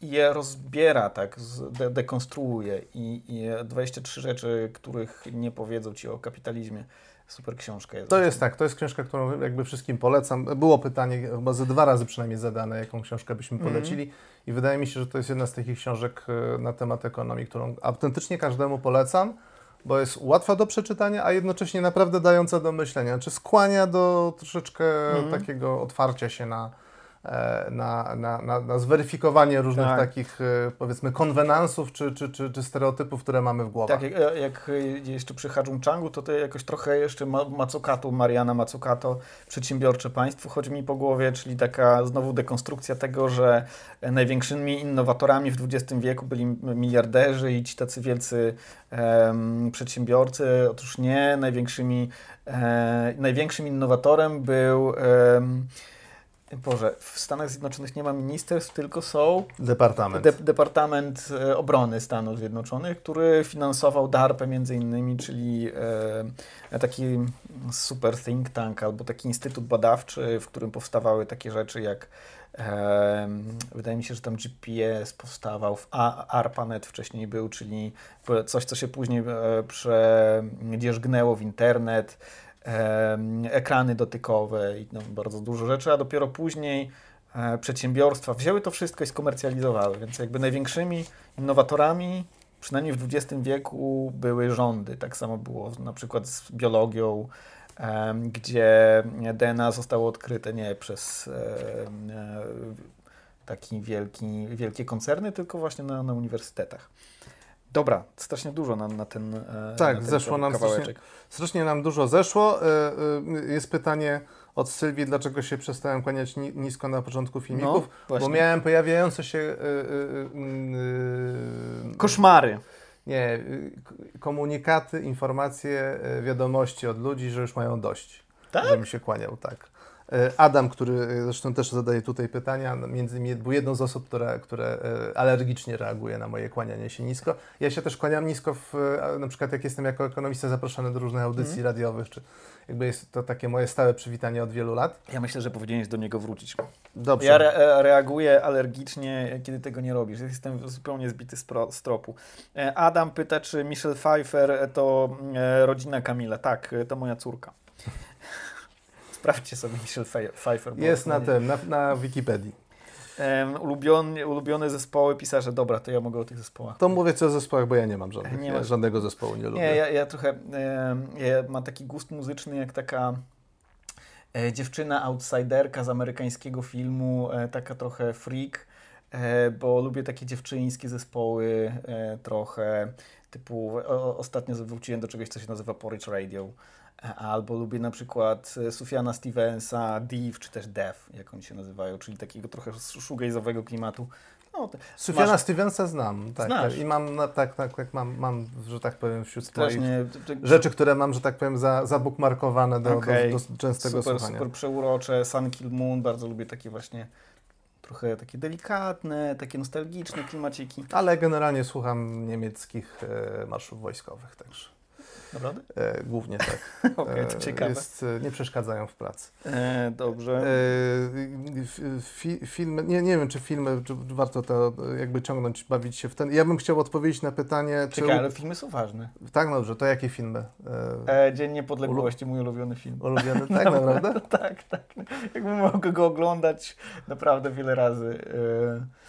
i je rozbiera, tak, de- dekonstruuje. I, i dwadzieścia trzy rzeczy, których nie powiedzą ci o kapitalizmie. Super książka. Jest to jest tak, to jest książka, którą jakby wszystkim polecam. Było pytanie, chyba ze dwa razy przynajmniej zadane, jaką książkę byśmy polecili mm-hmm. i wydaje mi się, że to jest jedna z takich książek na temat ekonomii, którą autentycznie każdemu polecam, bo jest łatwa do przeczytania, a jednocześnie naprawdę dająca do myślenia, znaczy skłania do troszeczkę mm-hmm. takiego otwarcia się na, na, na, na, na zweryfikowanie różnych tak. takich, powiedzmy, konwenansów czy, czy, czy, czy stereotypów, które mamy w głowie. Tak, jak, jak jeszcze przy Ha-Joon Changu, to, to jakoś trochę jeszcze Mazzucato, Mariana Mazzucato, Przedsiębiorcze państwo chodzi mi po głowie, czyli taka znowu dekonstrukcja tego, że największymi innowatorami w dwudziestym wieku byli miliarderzy i ci tacy wielcy em, przedsiębiorcy. Otóż nie, największymi, e, największym innowatorem był... Em, Boże, w Stanach Zjednoczonych nie ma ministerstw, tylko są... Departament. De- Departament Obrony Stanów Zjednoczonych, który finansował DARPę między innymi, czyli e, taki super think tank albo taki instytut badawczy, w którym powstawały takie rzeczy jak... E, wydaje mi się, że tam G P S powstawał, w ARPANET wcześniej był, czyli coś, co się później e, przedzierzgnęło w internet. ekrany dotykowe i no, bardzo dużo rzeczy, a dopiero później przedsiębiorstwa wzięły to wszystko i skomercjalizowały, więc jakby największymi innowatorami, przynajmniej w dwudziestym wieku, były rządy. Tak samo było na przykład z biologią, gdzie D N A zostało odkryte nie przez takie wielkie koncerny, tylko właśnie na, na uniwersytetach. Dobra, strasznie dużo nam na ten Tak, na ten zeszło nam strasznie, strasznie nam dużo zeszło. Jest pytanie od Sylwii, dlaczego się przestałem kłaniać nisko na początku filmików, no, bo miałem pojawiające się... Yy, yy, yy, koszmary. Nie, komunikaty, informacje, wiadomości od ludzi, że już mają dość. Tak? Żebym się kłaniał, tak. Adam, który zresztą też zadaje tutaj pytania, między innymi był jedną z osób, która, która alergicznie reaguje na moje kłanianie się nisko. Ja się też kłaniam nisko, w, na przykład jak jestem jako ekonomista zaproszony do różnych audycji mm. radiowych, czy jakby jest to takie moje stałe przywitanie od wielu lat. Ja myślę, że powinieneś do niego wrócić. Dobrze. Ja re- reaguję alergicznie, kiedy tego nie robisz. Jestem zupełnie zbity z tropu. Adam pyta, czy Michelle Pfeiffer to rodzina Kamila. Tak, to moja córka. Sprawdźcie sobie Michelle Pfeiffer. Jest na tym, na, na Wikipedii. Um, ulubione, ulubione zespoły, pisarze. Dobra, to ja mogę o tych zespołach. To mówię co o zespołach, bo ja nie mam żadnych, nie ja ma... żadnego zespołu. Nie, nie lubię. Ja, ja trochę ja mam taki gust muzyczny jak taka dziewczyna outsiderka z amerykańskiego filmu, taka trochę freak, bo lubię takie dziewczyńskie zespoły trochę, typu ostatnio wróciłem do czegoś, co się nazywa Porridge Radio. Albo lubię na przykład Sufjana Stevensa, D I I V, czy też D E V, jak oni się nazywają, czyli takiego trochę shoegaze'owego klimatu. No, Sufjana masz... Stevensa znam, tak, tak. I mam, no, tak, tak, tak, mam, mam, że tak powiem, wśród Strasznie... swoich rzeczy, które mam, że tak powiem, za, zabukmarkowane do, okay. do, do częstego super, słuchania. Super przeurocze, Sun Kill Moon, bardzo lubię takie właśnie trochę takie delikatne, takie nostalgiczne klimaciki. Ale generalnie słucham niemieckich e, marszów wojskowych także. Naprawdę? E, głównie tak. Okej, okay, to ciekawe. Jest, nie przeszkadzają w pracy. E, dobrze. E, f, fi, filmy, nie, nie wiem, czy filmy, czy warto to jakby ciągnąć, bawić się w ten... Ja bym chciał odpowiedzieć na pytanie... Czekaj, czy... ale filmy są ważne. Tak, dobrze. To jakie filmy? E, e, Dzień Niepodległości, Ulu... mój ulubiony film. Ulubiony, tak naprawdę? Tak, tak. Jakbym mógł go oglądać naprawdę wiele razy.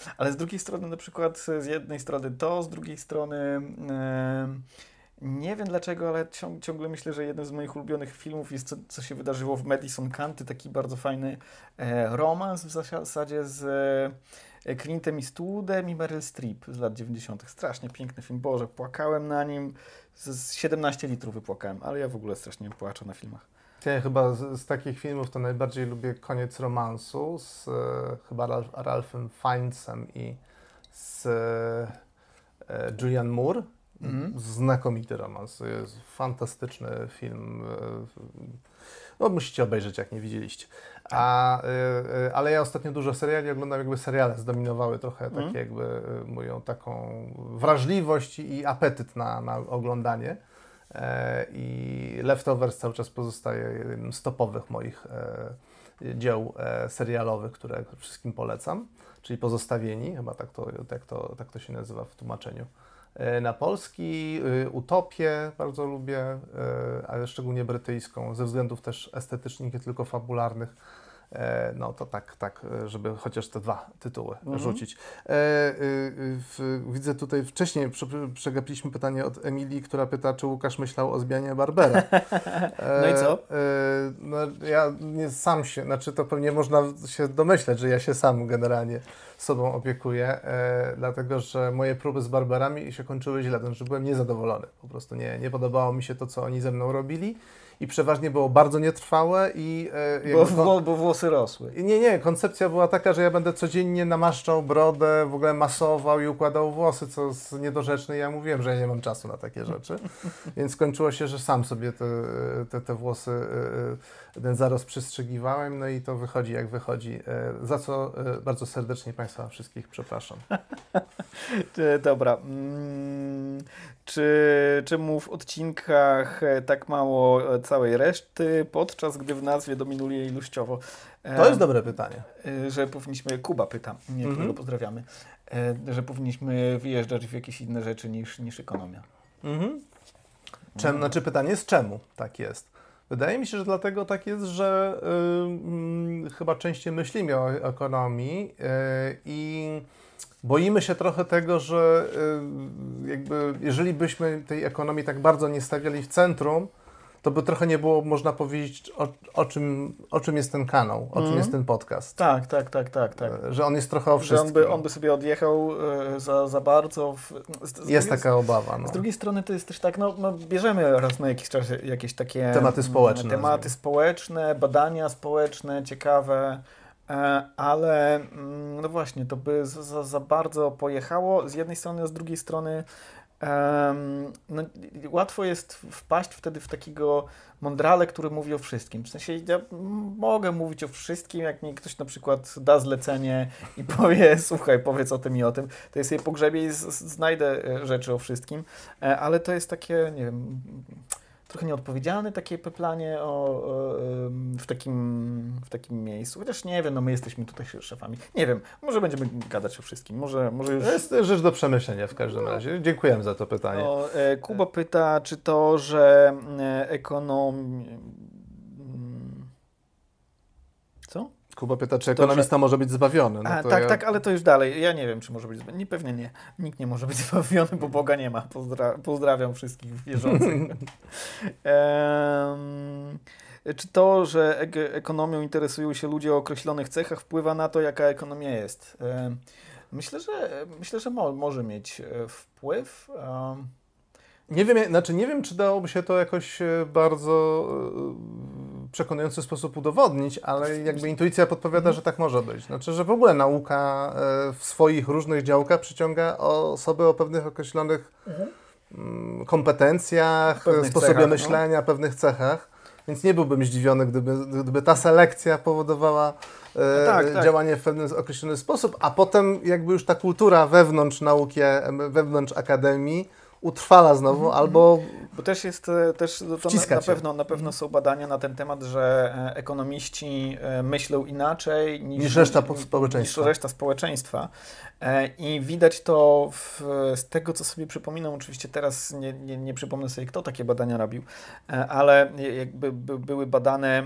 E, ale z drugiej strony, na przykład z jednej strony to, z drugiej strony... E, Nie wiem dlaczego, ale ciąg- ciągle myślę, że jednym z moich ulubionych filmów jest co, co się wydarzyło w Madison County, taki bardzo fajny e, romans w zasadzie z e, Clintem Eastwoodem i Meryl Streep z lat dziewięćdziesiątych. Strasznie piękny film, Boże, płakałem na nim, z siedemnaście litrów wypłakałem, ale ja w ogóle strasznie płaczę na filmach. Ja chyba z, z takich filmów to najbardziej lubię Koniec romansu z e, chyba Ralph, Ralphem Fiennesem i z e, Julianne Moore. Mm. Znakomity romans, jest fantastyczny film, no musicie obejrzeć jak nie widzieliście. A, ale ja ostatnio dużo seriali oglądam, jakby seriale zdominowały trochę mm. takie jakby moją taką wrażliwość i apetyt na, na oglądanie i Leftovers cały czas pozostaje jednym z topowych moich dzieł serialowych, które wszystkim polecam, czyli Pozostawieni, chyba tak to, tak to, tak to się nazywa w tłumaczeniu na polski. Utopię bardzo lubię, ale szczególnie brytyjską, ze względów też estetycznych, nie tylko fabularnych. No to tak, tak, żeby chociaż te dwa tytuły mhm. rzucić. Widzę tutaj wcześniej, przegapiliśmy pytanie od Emilii, która pyta, czy Łukasz myślał o zbijaniu Barbera. No i co? No, ja nie sam się, znaczy to pewnie można się domyśleć, że ja się sam generalnie sobą opiekuję, dlatego, że moje próby z Barberami się kończyły źle, to znaczy byłem niezadowolony, po prostu nie, nie podobało mi się to, co oni ze mną robili. I przeważnie było bardzo nietrwałe i... E, bo, bo, bo włosy rosły. Nie, nie. Koncepcja była taka, że ja będę codziennie namaszczał brodę, w ogóle masował i układał włosy, co jest niedorzeczne. Ja mówiłem, że ja nie mam czasu na takie rzeczy. Więc skończyło się, że sam sobie te, te, te włosy, ten zarost przystrzygiwałem, no i to wychodzi jak wychodzi. Za co bardzo serdecznie Państwa wszystkich przepraszam. Dobra. Mm, czy, czemu w odcinkach tak mało całej reszty, podczas gdy w nazwie dominuje ilościowo. To jest dobre pytanie. Że powinniśmy, Kuba pyta, nie, mm-hmm. którego pozdrawiamy, że powinniśmy wyjeżdżać w jakieś inne rzeczy niż, niż ekonomia. Mm-hmm. Czemu, mm. Znaczy pytanie jest czemu tak jest. Wydaje mi się, że dlatego tak jest, że yy, chyba częściej myślimy o ekonomii yy, i boimy się trochę tego, że yy, jakby jeżeli byśmy tej ekonomii tak bardzo nie stawiali w centrum, to by trochę nie było można powiedzieć, o, o, czym, o czym jest ten kanał, o mm. czym jest ten podcast. Tak, tak, tak, tak, tak. Że on jest trochę o wszystkim. Że on by, on by sobie odjechał za, za bardzo. W, z, z jest drugiej, taka obawa. No. Z drugiej strony to jest też tak, no, no bierzemy raz na jakiś czas jakieś takie tematy społeczne, tematy społeczne badania społeczne, ciekawe, ale no właśnie, to by za, za bardzo pojechało z jednej strony, a z drugiej strony Um, no, łatwo jest wpaść wtedy w takiego mądrale, który mówi o wszystkim. W sensie ja mogę mówić o wszystkim, jak mi ktoś na przykład da zlecenie i powie, słuchaj, powiedz o tym i o tym, to ja sobie pogrzebię i z- znajdę rzeczy o wszystkim, ale to jest takie, nie wiem, trochę nieodpowiedzialne takie peplanie o, o, w, takim, w takim miejscu. Chociaż nie wiem, no my jesteśmy tutaj szefami. Nie wiem, może będziemy gadać o wszystkim. Może, może już... To jest rzecz do przemyślenia w każdym razie. Dziękujemy za to pytanie. No, Kuba pyta, czy to, że ekonom... Co? Kuba pyta, czy ekonomista może być zbawiony. No A, to tak, ja... tak, ale to już dalej. Ja nie wiem, czy może być zbawiony. Pewnie nie. Nikt nie może być zbawiony, bo Boga nie ma. Pozdra... Pozdrawiam wszystkich wierzących. um... Czy to, że ek- ekonomią interesują się ludzie o określonych cechach, wpływa na to, jaka ekonomia jest? Um... Myślę, że, myślę, że mo- może mieć wpływ. Um... Nie wiem, znaczy nie wiem, czy dałoby się to jakoś bardzo przekonujący sposób udowodnić, ale jakby intuicja podpowiada, że tak może być. Znaczy, że w ogóle nauka w swoich różnych działkach przyciąga osoby o pewnych określonych kompetencjach, pewnych sposobie cechach, myślenia, no. pewnych cechach. Więc nie byłbym zdziwiony, gdyby, gdyby ta selekcja powodowała e, tak, tak. działanie w pewien określony sposób, a potem jakby już ta kultura wewnątrz nauki, wewnątrz akademii utrwala znowu, mm-hmm. albo bo też jest też to na, na pewno na pewno są badania na ten temat, że ekonomiści myślą inaczej niż, niż, reszta, społeczeństwa. niż reszta społeczeństwa i widać to w, z tego, co sobie przypominam, oczywiście teraz nie, nie, nie przypomnę sobie, kto takie badania robił, ale jakby były badane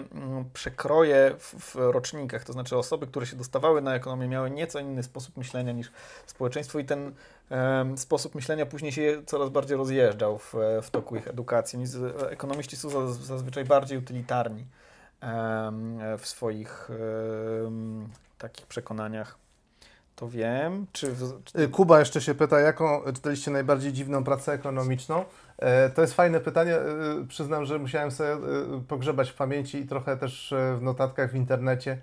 przekroje w, w rocznikach, to znaczy osoby, które się dostawały na ekonomię, miały nieco inny sposób myślenia niż społeczeństwo i ten sposób myślenia później się coraz bardziej rozjeżdżał w, w toku ich edukacji. Ekonomiści są zazwyczaj bardziej utylitarni w swoich takich przekonaniach. To wiem. Czy w... Kuba jeszcze się pyta, jaką czytaliście najbardziej dziwną pracę ekonomiczną? To jest fajne pytanie. Przyznam, że musiałem sobie pogrzebać w pamięci i trochę też w notatkach w internecie,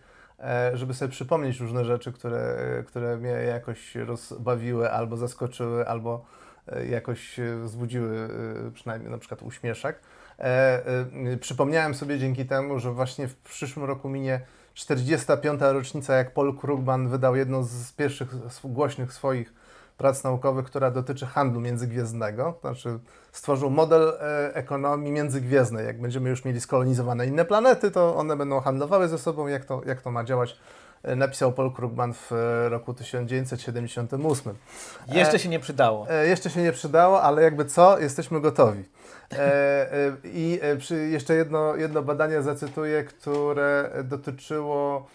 żeby sobie przypomnieć różne rzeczy, które, które mnie jakoś rozbawiły, albo zaskoczyły, albo jakoś wzbudziły przynajmniej na przykład uśmieszek. Przypomniałem sobie dzięki temu, że właśnie w przyszłym roku minie czterdziesta piąta rocznica, jak Paul Krugman wydał jedną z pierwszych głośnych swoich prac naukowych, która dotyczy handlu międzygwiezdnego. Znaczy stworzył model ekonomii międzygwiezdnej. Jak będziemy już mieli skolonizowane inne planety, to one będą handlowały ze sobą. Jak to, jak to ma działać? Napisał Paul Krugman w roku tysiąc dziewięćset siedemdziesiątym ósmym. Jeszcze się nie przydało. E, jeszcze się nie przydało, ale jakby co? Jesteśmy gotowi. E, e, I przy, jeszcze jedno, jedno badanie zacytuję, które dotyczyło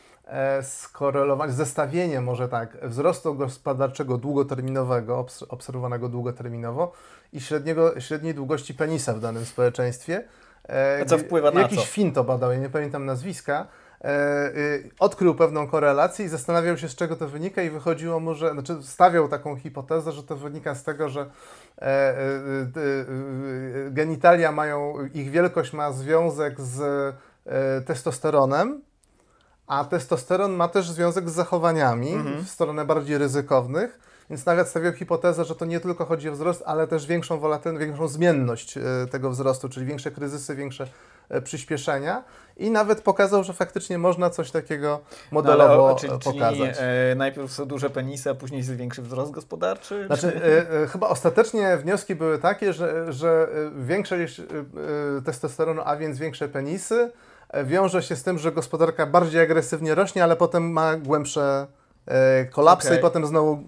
skorelować, zestawienie może tak, wzrostu gospodarczego długoterminowego, obs- obserwowanego długoterminowo i średniego, średniej długości penisa w danym społeczeństwie. E, co wpływa na jakiś co? Fin to badał, ja nie pamiętam nazwiska. E, e, odkrył pewną korelację i zastanawiał się, z czego to wynika i wychodziło mu, że, znaczy stawiał taką hipotezę, że to wynika z tego, że e, e, e, genitalia mają, ich wielkość ma związek z e, testosteronem, a testosteron ma też związek z zachowaniami mhm. w stronę bardziej ryzykownych, więc nawet stawiał hipotezę, że to nie tylko chodzi o wzrost, ale też większą wolatylność, większą zmienność tego wzrostu, czyli większe kryzysy, większe przyspieszenia i nawet pokazał, że faktycznie można coś takiego modelowo no, ale, czyli, pokazać. Czyli e, najpierw są duże penisy, a później zwiększy wzrost gospodarczy? Znaczy, e, e, chyba ostatecznie wnioski były takie, że, że większe e, testosteronu, a więc większe penisy, wiąże się z tym, że gospodarka bardziej agresywnie rośnie, ale potem ma głębsze e, kolapsy okay. i potem znowu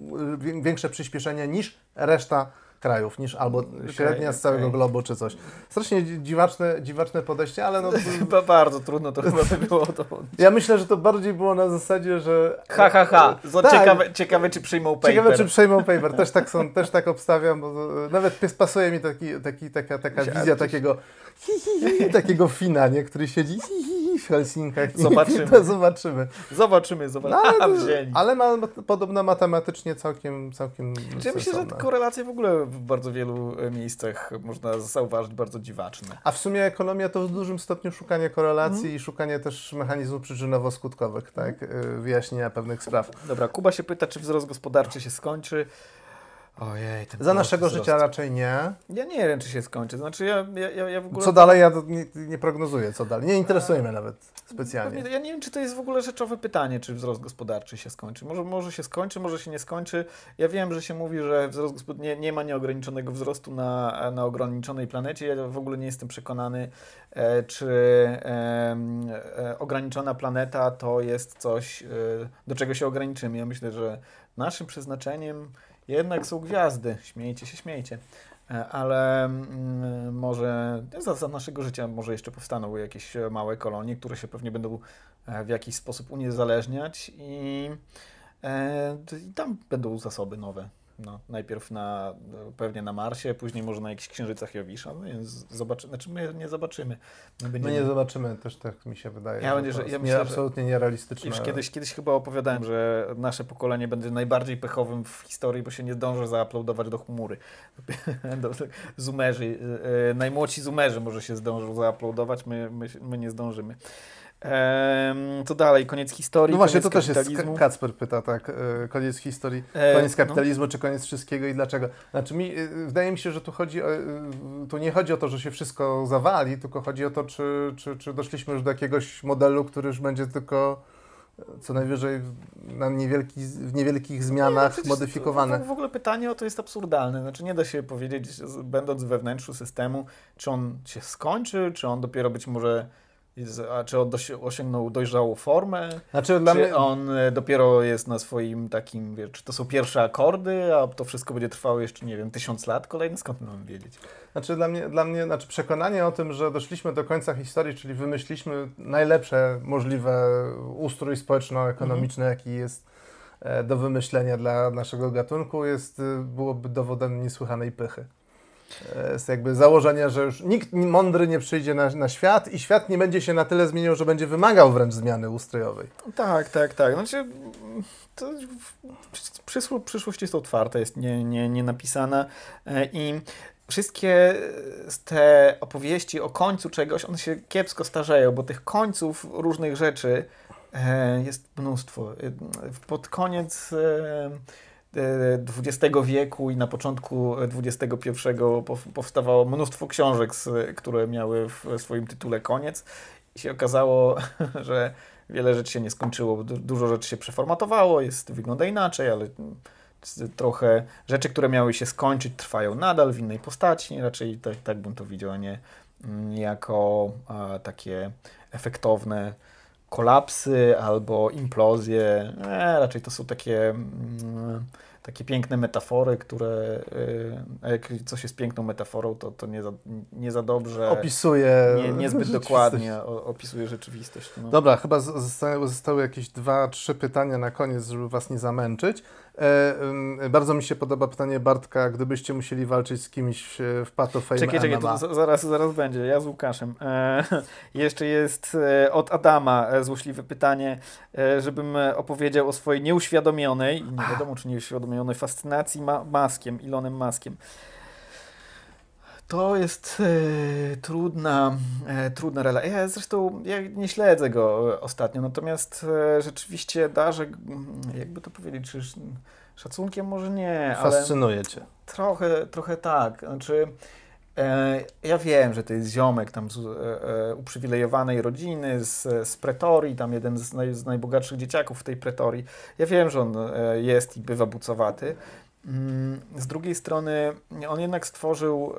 większe przyspieszenie niż reszta krajów niż albo okay, średnia z całego okay. globu czy coś. Strasznie dziwaczne, dziwaczne podejście, ale no... Chyba bardzo trudno to chyba by było to. Ja myślę, że to bardziej było na zasadzie, że... Ha, ha, ha. Tak. Ciekawe, ciekawe, czy przyjmą paper. Ciekawe, czy przyjmą paper. Też tak, są, też tak obstawiam, bo nawet pasuje mi taki, taki, taka, taka wizja takiego hi, hi, hi, takiego Fina, nie? Który siedzi hi, hi, w Helsinkach. Zobaczymy. To zobaczymy. Zobaczymy, zobaczymy. No, ale, ale ma, podobno matematycznie całkiem, całkiem ja myślę, że te korelacje w ogóle w bardzo wielu miejscach można zauważyć bardzo dziwaczne. A w sumie ekonomia to w dużym stopniu szukanie korelacji mm. i szukanie też mechanizmów przyczynowo-skutkowych, tak? Wyjaśnienia pewnych spraw. Dobra, Kuba się pyta, czy wzrost gospodarczy się skończy. Ojej, ten za naszego wzrost. Życia raczej nie. Ja nie wiem, czy się skończy. Znaczy ja, ja, ja w ogóle... Co dalej? Ja nie, nie prognozuję, co dalej. Nie interesuje mnie nawet specjalnie. Ja nie wiem, czy to jest w ogóle rzeczowe pytanie, czy wzrost gospodarczy się skończy. Może, może się skończy, może się nie skończy. Ja wiem, że się mówi, że wzrost gospodarczy nie, nie ma nieograniczonego wzrostu na, na ograniczonej planecie. Ja w ogóle nie jestem przekonany, e, czy e, e, ograniczona planeta to jest coś, e, do czego się ograniczymy. Ja myślę, że naszym przeznaczeniem jednak są gwiazdy, śmiejcie się, śmiejcie, ale mm, może za, za naszego życia może jeszcze powstaną jakieś małe kolonie, które się pewnie będą w jakiś sposób uniezależniać i, e, i tam będą zasoby nowe. No, najpierw na, pewnie na Marsie, później może na jakichś księżycach Jowisza. No, zobaczy, znaczy my nie zobaczymy. My, będziemy... my nie zobaczymy, też tak mi się wydaje. Ja będzie, że, ja myślę, absolutnie nierealistyczne. Już kiedyś, kiedyś chyba opowiadałem, że nasze pokolenie będzie najbardziej pechowym w historii, bo się nie zdąży zauploadować do chmury. Zoomerzy, najmłodsi zoomerzy może się zdążą zauploadować, my, my, my nie zdążymy. Co dalej? Koniec historii? No właśnie, to też jest, Kacper pyta, tak, koniec historii, koniec kapitalizmu, no. czy koniec wszystkiego i dlaczego? Znaczy mi, wydaje mi się, że tu chodzi o, tu nie chodzi o to, że się wszystko zawali, tylko chodzi o to, czy, czy, czy doszliśmy już do jakiegoś modelu, który już będzie tylko co najwyżej na niewielki, w niewielkich zmianach nie, no modyfikowane. W ogóle pytanie o to jest absurdalne. Znaczy nie da się powiedzieć, będąc we wnętrzu systemu, czy on się skończy, czy on dopiero być może... A czy on osiągnął dojrzałą formę? Znaczy, dla czy mnie... on dopiero jest na swoim takim, wiesz, czy to są pierwsze akordy, a to wszystko będzie trwało jeszcze, nie wiem, tysiąc lat kolejne? Skąd mam wiedzieć? Znaczy dla mnie, dla mnie znaczy przekonanie o tym, że doszliśmy do końca historii, czyli wymyśliliśmy najlepsze możliwe ustrój społeczno-ekonomiczny, mhm. jaki jest do wymyślenia dla naszego gatunku, jest, byłoby dowodem niesłychanej pychy. Z jakby założenia, że już nikt mądry nie przyjdzie na, na świat i świat nie będzie się na tyle zmieniał, że będzie wymagał wręcz zmiany ustrojowej. Tak, tak, tak. Znaczy, to przyszło, przyszłość jest otwarta, jest nie, nie, nie napisana i wszystkie te opowieści o końcu czegoś, one się kiepsko starzeją, bo tych końców różnych rzeczy jest mnóstwo. Pod koniec... dwudziestego wieku i na początku dwudziestego pierwszego powstawało mnóstwo książek, które miały w swoim tytule koniec i się okazało, że wiele rzeczy się nie skończyło, dużo rzeczy się przeformatowało, jest, wygląda inaczej, ale trochę rzeczy, które miały się skończyć, trwają nadal w innej postaci, raczej tak, tak bym to widział, a nie jako a, takie efektowne kolapsy albo implozje. E, raczej to są takie, mm, takie piękne metafory, które y, jak coś jest piękną metaforą, to, to nie, za, nie za dobrze opisuje nie, niezbyt dokładnie opisuje rzeczywistość. No. Dobra, chyba zostały, zostały jakieś dwa, trzy pytania na koniec, żeby was nie zamęczyć. Bardzo mi się podoba pytanie Bartka, gdybyście musieli walczyć z kimś w patofejmie. Czekaj, czekaj, to zaraz, zaraz będzie, ja z Łukaszem. E, jeszcze jest od Adama złośliwe pytanie, żebym opowiedział o swojej nieuświadomionej, nie wiadomo czy nieuświadomionej, fascynacji ma- Maskiem, Elonem Maskiem. To jest e, trudna, e, trudna relacja. Ja zresztą ja nie śledzę go ostatnio, natomiast e, rzeczywiście darzę, jakby to powiedzieć, czy szacunkiem może nie, ale... Fascynuje cię. Trochę, trochę tak. Znaczy, e, ja wiem, że to jest ziomek tam z e, uprzywilejowanej rodziny, z, z Pretorii, tam jeden z, naj, z najbogatszych dzieciaków w tej Pretorii. Ja wiem, że on e, jest i bywa bucowaty. Z drugiej strony on jednak stworzył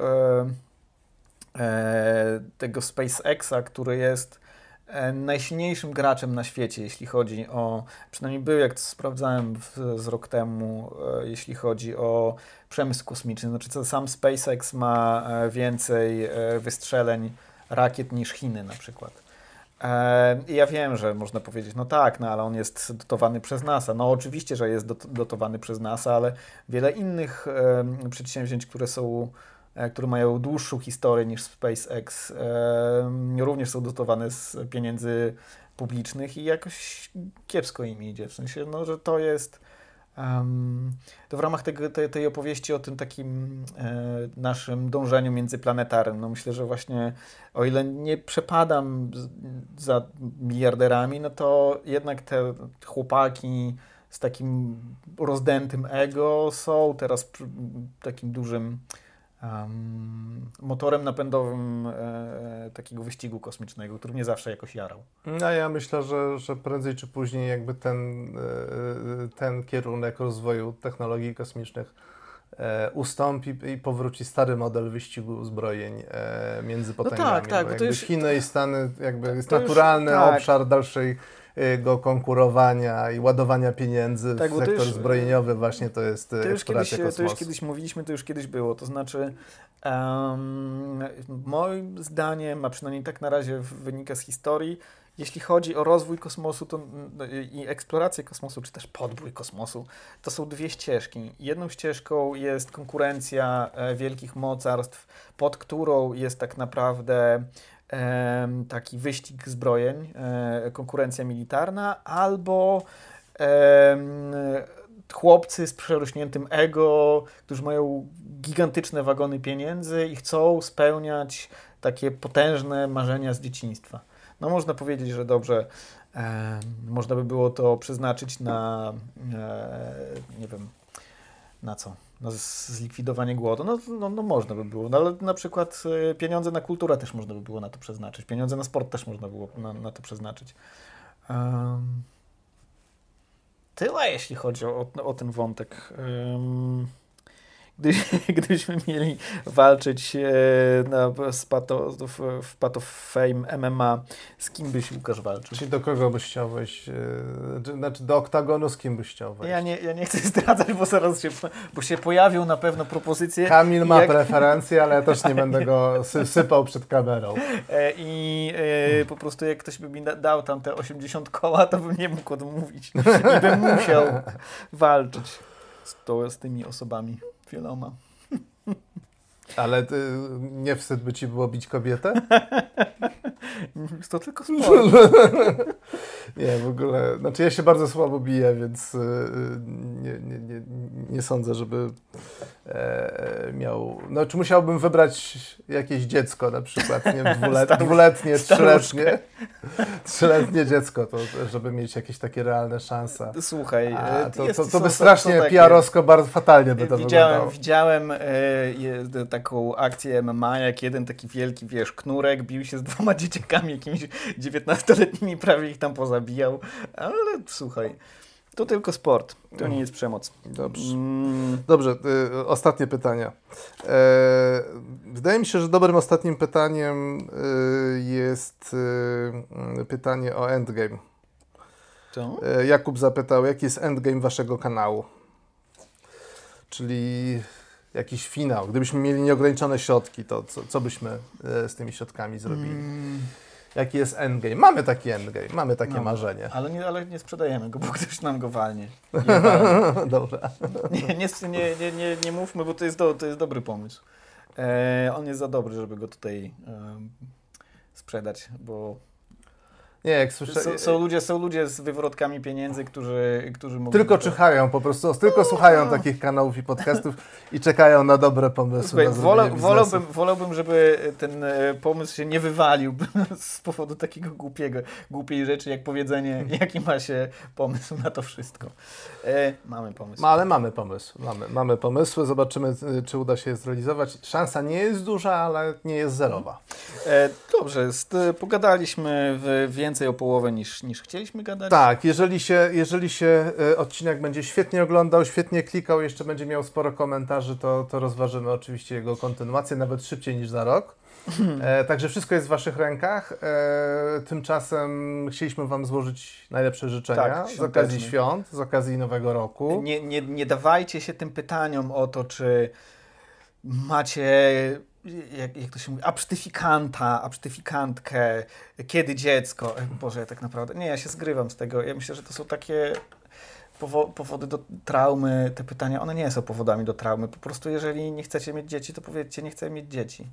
e, e, tego SpaceXa, który jest najsilniejszym graczem na świecie, jeśli chodzi o, przynajmniej był, jak sprawdzałem w, z rok temu, e, jeśli chodzi o przemysł kosmiczny. Znaczy, co sam SpaceX ma więcej e, wystrzeleń rakiet niż Chiny na przykład. E, ja wiem, że można powiedzieć, no tak, no ale on jest dotowany przez NASA. No oczywiście, że jest dot, dotowany przez NASA, ale wiele innych e, przedsięwzięć, które są które mają dłuższą historię niż SpaceX, e, również są dotowane z pieniędzy publicznych i jakoś kiepsko im idzie. W sensie, no, że to jest... Um, to w ramach tego, tej, tej opowieści o tym takim e, naszym dążeniu międzyplanetarnym, no myślę, że właśnie o ile nie przepadam z, za miliarderami, no to jednak te chłopaki z takim rozdętym ego są teraz przy, takim dużym Um, motorem napędowym e, takiego wyścigu kosmicznego, który mnie zawsze jakoś jarał. No ja myślę, że, że prędzej czy później jakby ten, e, ten kierunek rozwoju technologii kosmicznych e, ustąpi i powróci stary model wyścigu uzbrojeń e, między potęgami. No tak, tak. Bo to już, Chiny i Stany jakby to, jest to naturalny już, tak. obszar dalszej go konkurowania i ładowania pieniędzy tak, w sektor już, zbrojeniowy właśnie to jest to już, kiedyś, to już kiedyś mówiliśmy, to już kiedyś było. To znaczy um, moim zdaniem, a przynajmniej tak na razie wynika z historii, jeśli chodzi o rozwój kosmosu to, i eksplorację kosmosu, czy też podbój kosmosu, to są dwie ścieżki. Jedną ścieżką jest konkurencja wielkich mocarstw, pod którą jest tak naprawdę taki wyścig zbrojeń, konkurencja militarna, albo chłopcy z przerośniętym ego, którzy mają gigantyczne wagony pieniędzy i chcą spełniać takie potężne marzenia z dzieciństwa. No można powiedzieć, że dobrze, można by było to przeznaczyć na, nie wiem, na co? No, zlikwidowanie głodu, no, no, no można by było, no, ale na przykład pieniądze na kulturę też można by było na to przeznaczyć, pieniądze na sport też można było na, na to przeznaczyć. Um, tyle jeśli chodzi o, o ten wątek. Um, gdy, gdybyśmy mieli walczyć e, na, z pato, w, w Path of Fame M M A, z kim byś, Łukasz, walczył? Czyli do kogo byś chciał wejść? Znaczy do oktagonu z kim byś chciał wejść? Ja nie, ja nie chcę zdradzać, bo zaraz się, bo się pojawią na pewno propozycje. Kamil ma jak... preferencje, ale ja też nie będę go sy- sypał przed kamerą. E, I e, po prostu jak ktoś by mi dał tam te osiemdziesiąt koła, to bym nie mógł odmówić. I bym musiał walczyć z, to, z tymi osobami. Wieloma. Ale ty, nie wstyd by ci było bić kobietę? To tylko sport. Nie, w ogóle... Znaczy ja się bardzo słabo biję, więc nie, nie, nie, nie sądzę, żeby e, miał... No czy musiałbym wybrać jakieś dziecko na przykład, nie wiem, dwulet, dwuletnie, trzyletnie. Trzyletnie dziecko, to, żeby mieć jakieś takie realne szanse. Słuchaj, A, to, to, to by strasznie P R-owsko bardzo fatalnie by to widziałem, wyglądało. Widziałem y, taką akcję M M A, jak jeden taki wielki, wiesz, knurek bił się z dwoma dzieciakami, jakimiś dziewiętnastoletnimi, prawie ich tam pozabijał. Ale słuchaj, to tylko sport, to nie jest przemoc. Dobrze, mm. Dobrze y, ostatnie pytania. E, wydaje mi się, że dobrym ostatnim pytaniem y, jest y, pytanie o endgame. Co? E, Jakub zapytał, jaki jest endgame waszego kanału? Czyli jakiś finał. Gdybyśmy mieli nieograniczone środki, to co, co byśmy y, z tymi środkami zrobili? Mm. Jaki jest endgame? Mamy taki endgame, mamy takie no, marzenie. Ale nie, ale nie sprzedajemy go, bo ktoś nam go walnie. Dobra. Nie, nie, nie, nie, nie mówmy, bo to jest, do, to jest dobry pomysł. E, on jest za dobry, żeby go tutaj e, sprzedać, bo... Nie, jak słyszę... są, są, ludzie, są ludzie z wywrotkami pieniędzy, którzy... którzy mogą tylko czyhają po prostu, tylko słuchają no. takich kanałów i podcastów i czekają na dobre pomysły. Słuchaj, na wola, wolałbym, wolałbym, żeby ten pomysł się nie wywalił z powodu takiego głupiego, głupiej rzeczy, jak powiedzenie, jaki ma się pomysł na to wszystko. E, mamy pomysł. No, ale mamy pomysł. Mamy, mamy pomysły, zobaczymy, czy uda się je zrealizować. Szansa nie jest duża, ale nie jest zerowa. E, dobrze, st- pogadaliśmy w więcej więcej o połowę niż, niż chcieliśmy gadać. Tak, jeżeli się, jeżeli się odcinek będzie świetnie oglądał, świetnie klikał, jeszcze będzie miał sporo komentarzy, to, to rozważymy oczywiście jego kontynuację, nawet szybciej niż za rok. E, także wszystko jest w Waszych rękach. E, tymczasem chcieliśmy Wam złożyć najlepsze życzenia tak, z okazji świąt, z okazji Nowego Roku. Nie, nie, nie dawajcie się tym pytaniom o to, czy macie... Jak, jak to się mówi, absztyfikanta, absztyfikantkę, kiedy dziecko. Boże, ja tak naprawdę, nie, ja się zgrywam z tego. Ja myślę, że to są takie powo- powody do traumy, te pytania, one nie są powodami do traumy. Po prostu jeżeli nie chcecie mieć dzieci, to powiedzcie, nie chcę mieć dzieci.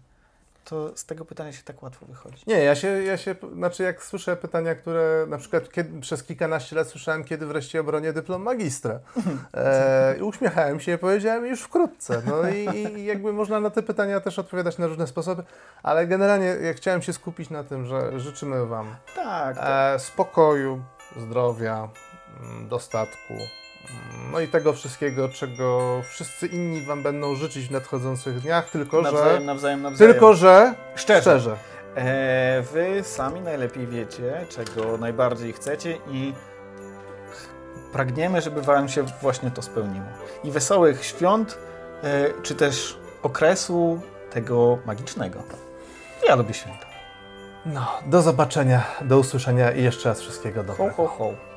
To z tego pytania się tak łatwo wychodzi. Nie, ja się, ja się, znaczy jak słyszę pytania, które na przykład kiedy, przez kilkanaście lat słyszałem, kiedy wreszcie obronię dyplom magistra. E, uśmiechałem się i powiedziałem już wkrótce. No i, i jakby można na te pytania też odpowiadać na różne sposoby, ale generalnie ja chciałem się skupić na tym, że życzymy Wam tak, tak. E, spokoju, zdrowia, dostatku. No i tego wszystkiego, czego wszyscy inni Wam będą życzyć w nadchodzących dniach, tylko nawzajem, że... Nawzajem, nawzajem. Tylko że... Szczerze. Szczerze. E, wy sami najlepiej wiecie, czego najbardziej chcecie i pragniemy, żeby Wam się właśnie to spełniło. I wesołych świąt, e, czy też okresu tego magicznego. Ja lubię święta. No, do zobaczenia, do usłyszenia i jeszcze raz wszystkiego dobrego. Ho, ho, ho.